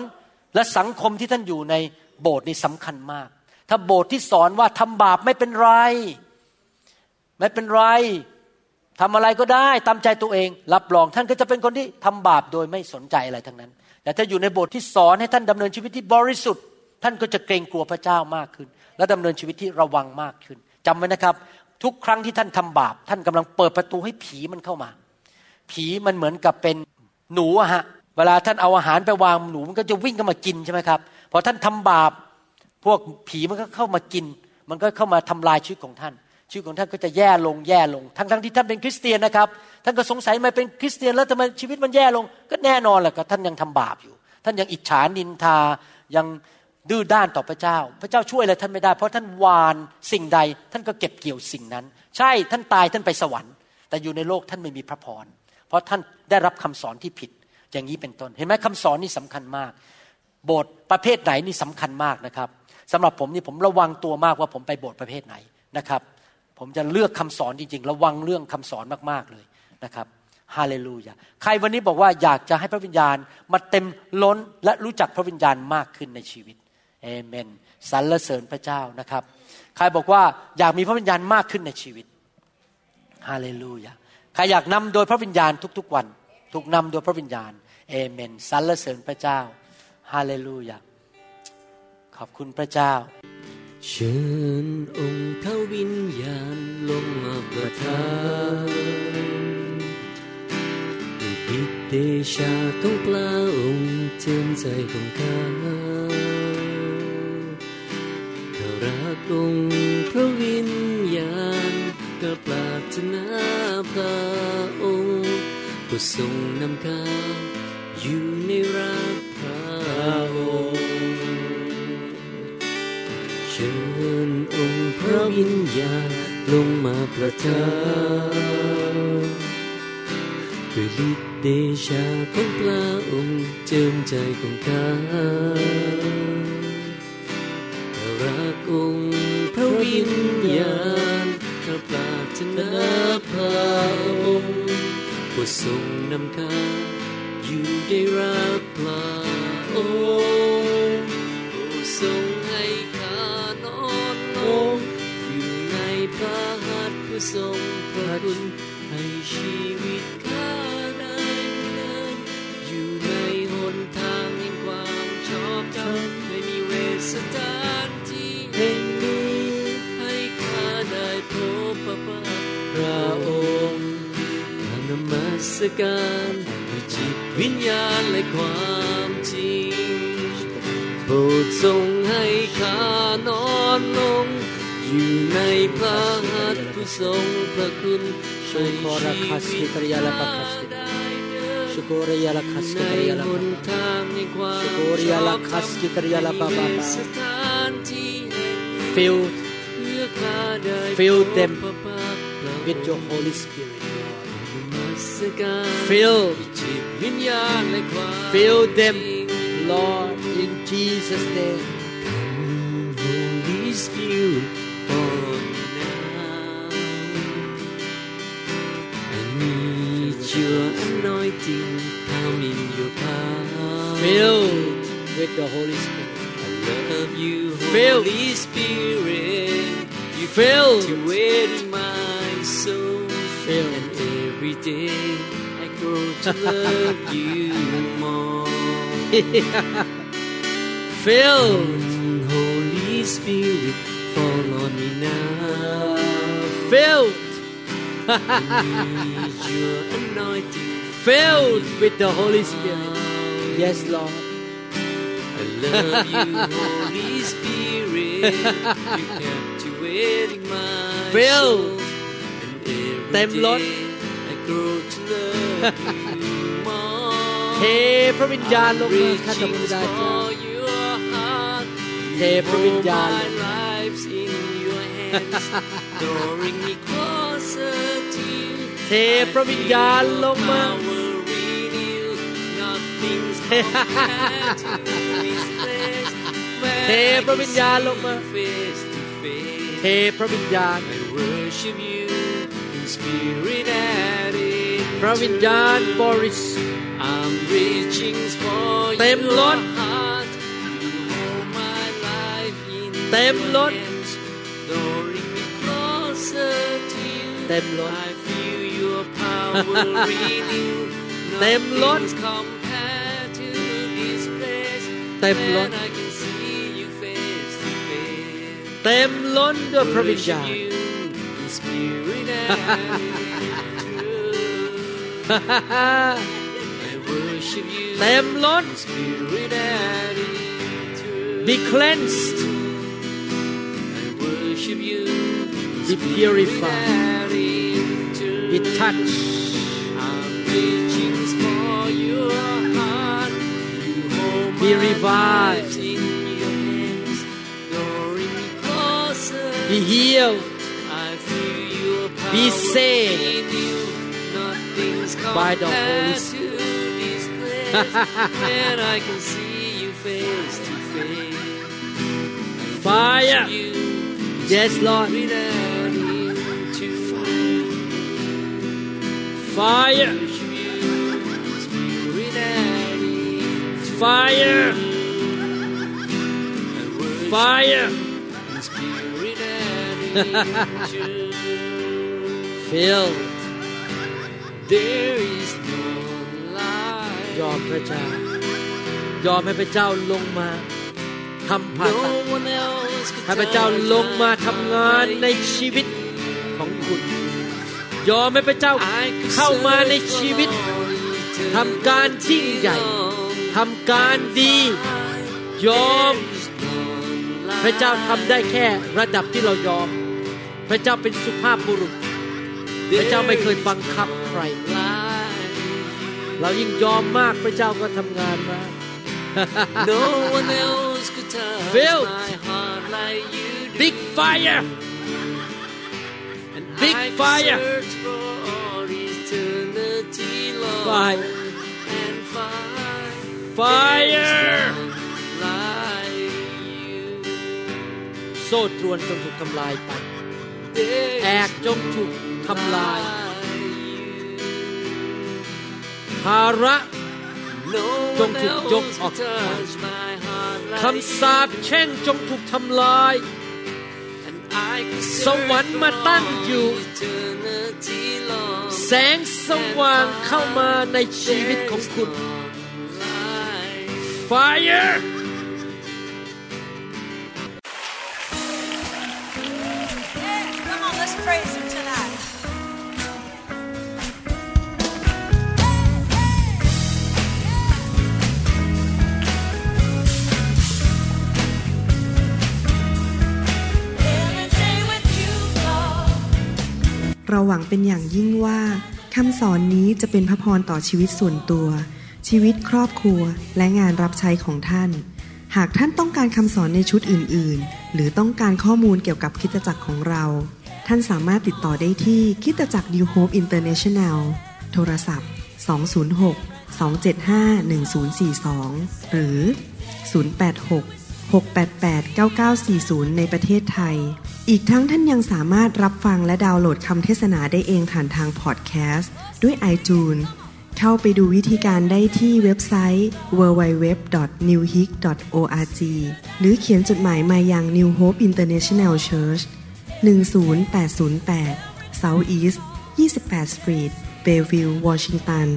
และสังคมที่ท่านอยู่ในโบสถ์นี่สำคัญมากถ้าโบสถ์ที่สอนว่าทำบาปไม่เป็นไรไม่เป็นไรทำอะไรก็ได้ตามใจตัวเองรับรองท่านก็จะเป็นคนที่ทำบาปโดยไม่สนใจอะไรทั้งนั้นแต่ถ้าอยู่ในโบสถ์ที่สอนให้ท่านดำเนินชีวิตที่บริสุทธิ์ท่านก็จะเกรงกลัวพระเจ้ามากขึ้นและดำเนินชีวิตที่ระวังมากขึ้นจำไว้นะครับทุกครั้งที่ท่านทำบาปท่านกำลังเปิดประตูให้ผีมันเข้ามาผีมันเหมือนกับเป็นหนูอะฮะเวลาท่านเอาอาหารไปวางหนูมันก็จะวิ่งเข้ามากินใช่ไหมครับพอท่านทำบาปพวกผีมันก็เข้ามากินมันก็เข้ามาทำลายชีวิตของท่านชีวิตของท่านก็จะแย่ลงแย่ลงทั้งๆที่ท่านเป็นคริสเตียนนะครับท่านก็สงสัยมาเป็นคริสเตียนแล้วทำไมชีวิตมันแย่ลงก็แน่นอนแหละก็ท่านยังทำบาปอยู่ท่านยังอิจฉานินทายังดื้อด้านต่อพระเจ้าพระเจ้าช่วยอะไรท่านไม่ได้เพราะท่านหวานสิ่งใดท่านก็เก็บเกี่ยวสิ่งนั้นใช่ท่านตายท่านไปสวรรค์แต่อยู่ในโลกท่านไม่มีพระพรเพราะท่านได้รับคำสอนที่ผิดอย่างนี้เป็นต้นเห็นไหมคำสอนนี่สำคัญมากโบสถ์ประเภทไหนนี่สำคัญมากนะครับสำหรับผมนี่ผมระวังตัวมากว่าผมไปโบสถ์ประเภทไหนนะครับผมจะเลือกคำสอนจริงๆระวังเรื่องคำสอนมากๆเลยนะครับฮาเลลูยาใครวันนี้บอกว่าอยากจะให้พระวิญญาณมาเต็มล้นและรู้จักพระวิญญาณมากขึ้นในชีวิตเอเมนสรรเสริญพระเจ้านะครับใครบอกว่าอยากมีพระวิญญาณมากขึ้นในชีวิตฮาเลลูยาใครอยากนำโดยพระวิญญาณทุกๆวันถูกนำโดยพระวิญญาณเอเมนสรรเสริญพระเจ้าฮาเลลูยาขอบคุณพระเจ้าเชิญองค์พระวิญญาณลงมาประทานด้วยฤทธิ์เดชาของพระองค์เจิมใจของข้าถ้ารักองค์พระวิญญาณก็ปรารถนาพระองค์ผู้ทรงนำข้าอยู่ในรักพระองค์เชิญองค์พระวิญญาณลงมาประทับด้วยฤทธิ์เดชาของพระองค์เจิมใจของข้าถ้ารักองค์พระวิญญาณข้าปรารถนาพระองค์ผู้ทรงนำข้าอยู่ได้รับพระองค์ผู้ทรงให้ข้านอนลงอยู่ในพระหัตถ์ผู้ทรงพระคุณให้ชีวิตข้าได้ดำเนินอยู่ในหนทางแห่งความชอบธรรมไม่มีเวสสถานที่แห่งนี้ให้ข้าได้พบปะปะพระองค์นมัสการด้วยจิตวิญญาณและความจริงโปรดทรงให้ข้านอนลงอยู่ในพระหัตถ์ผู้ทรงพระคุณให้ชีวิตข้าได้เดินอยู่ในหนทางแห่งความชอบธรรมไม่มีสถานที่แห่งนี้เพื่อข้าได้พบปะพระองค์Fill, fill them, Lord, in Jesus' name. Come, Holy Spirit, fall now. I need your anointing, come in your power. Filled with the Holy Spirit. I love you, Holy Spirit. You filled to wait in my soul. Filled.Every day I grow to love you more. Yeah. Filled, Holy Spirit, fall on me now. Filled, with your anointing. Filled with the Holy Spirit. Yes, Lord. I love you, Holy Spirit. You captivating my Filled. soul. Filled, them Lord.เทพระวิญญาณลงมาข้าแต่พระบิดาเจ้าเทพระวิญญาณเทพระวิญญาณลงมาเทพระวิญญาณลงมาเทพระวิญญาณSpirit and in พระวิญญาณบริสุทธิ์เต็มล้นเต็มล้นเต็มล้นเต็มล้นเต็มล้นเต็มล้นด้วยพระวิญญาณเต็มล้น Be cleansed Be purified Be touched Be revived Be healed Be saved by the Holy Spirit And I can see you face to face. Fire. Yes, Lord. Fire. Fire. Fire. Filled. There is no light.ยอมพระเจ้ายอมให้พระเจ้าลงมาทำผ่านให้พระเจ้าลงมาทำงานในชีวิตของคุณยอมให้พระเจ้าเข้ามาในชีวิตทำการยิ่งใหญ่ทำการดียอมพระเจ้าทำได้แค่ระดับที่เรายอมพระเจ้าเป็นสุภาพบุรุษพระเจ้าไม่เคยบังคับใครเรายิ่งยอมมากพระเจ้าก็ทำงานมาก No one else could touch my heart like you do. Big fire Big fire Fire Fire โซ่ตรวนจงถูกทำลายไปแอกจงถูกทำลายภาระจงถูกยกออกคำสาปแช่งจงถูกทำลายสวรรค์มาตั้งอยู่แสงสว่างเข้ามาในชีวิตของคุณ Fire Come on, let's praise Him tonight.เราหวังเป็นอย่างยิ่งว่าคำสอนนี้จะเป็นพระพรต่อชีวิตส่วนตัวชีวิตครอบครัวและงานรับใช้ของท่านหากท่านต้องการคำสอนในชุดอื่นๆหรือต้องการข้อมูลเกี่ยวกับคริสตจักรของเราท่านสามารถติดต่อได้ที่คริสตจักร New Hope International โทรศัพท์สอง ศูนย์ หก สอง เจ็ด ห้า หนึ่ง ศูนย์ สี่ สองหรือศูนย์ แปด หก หก แปด แปด เก้า เก้า สี่ ศูนย์ในประเทศไทยอีกทั้งท่านยังสามารถรับฟังและดาวน์โหลดคำเทศนาได้เองผ่านทาง Podcast ด้วย iTunes เข้าไปดูวิธีการได้ที่เว็บไซต์ ดับเบิลยู ดับเบิลยู ดับเบิลยู ดอท นิว โฮป ดอท ออร์ก หรือเขียนจดหมายมายัง New Hope International Church หนึ่ง ศูนย์ แปด ศูนย์ แปด South East ยี่สิบแปด Street Bellevue Washington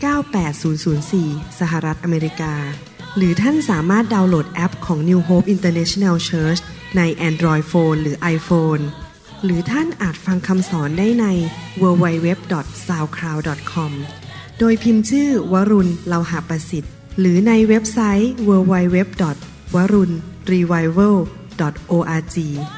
เก้า แปด ศูนย์ ศูนย์ สี่ สหรัฐอเมริกาหรือท่านสามารถดาวน์โหลดแอปของ New Hope International Church ใน Android Phone หรือ iPhone หรือท่านอาจฟังคำสอนได้ใน ดับเบิลยู ดับเบิลยู ดับเบิลยู ดอท ซาวด์คลาวด์ ดอท คอม โดยพิมพ์ชื่อวรุณเลาหะประสิทธิ์หรือในเว็บไซต์ ดับเบิลยู ดับเบิลยู ดับเบิลยู ดอท warunrevival ดอท ออร์ก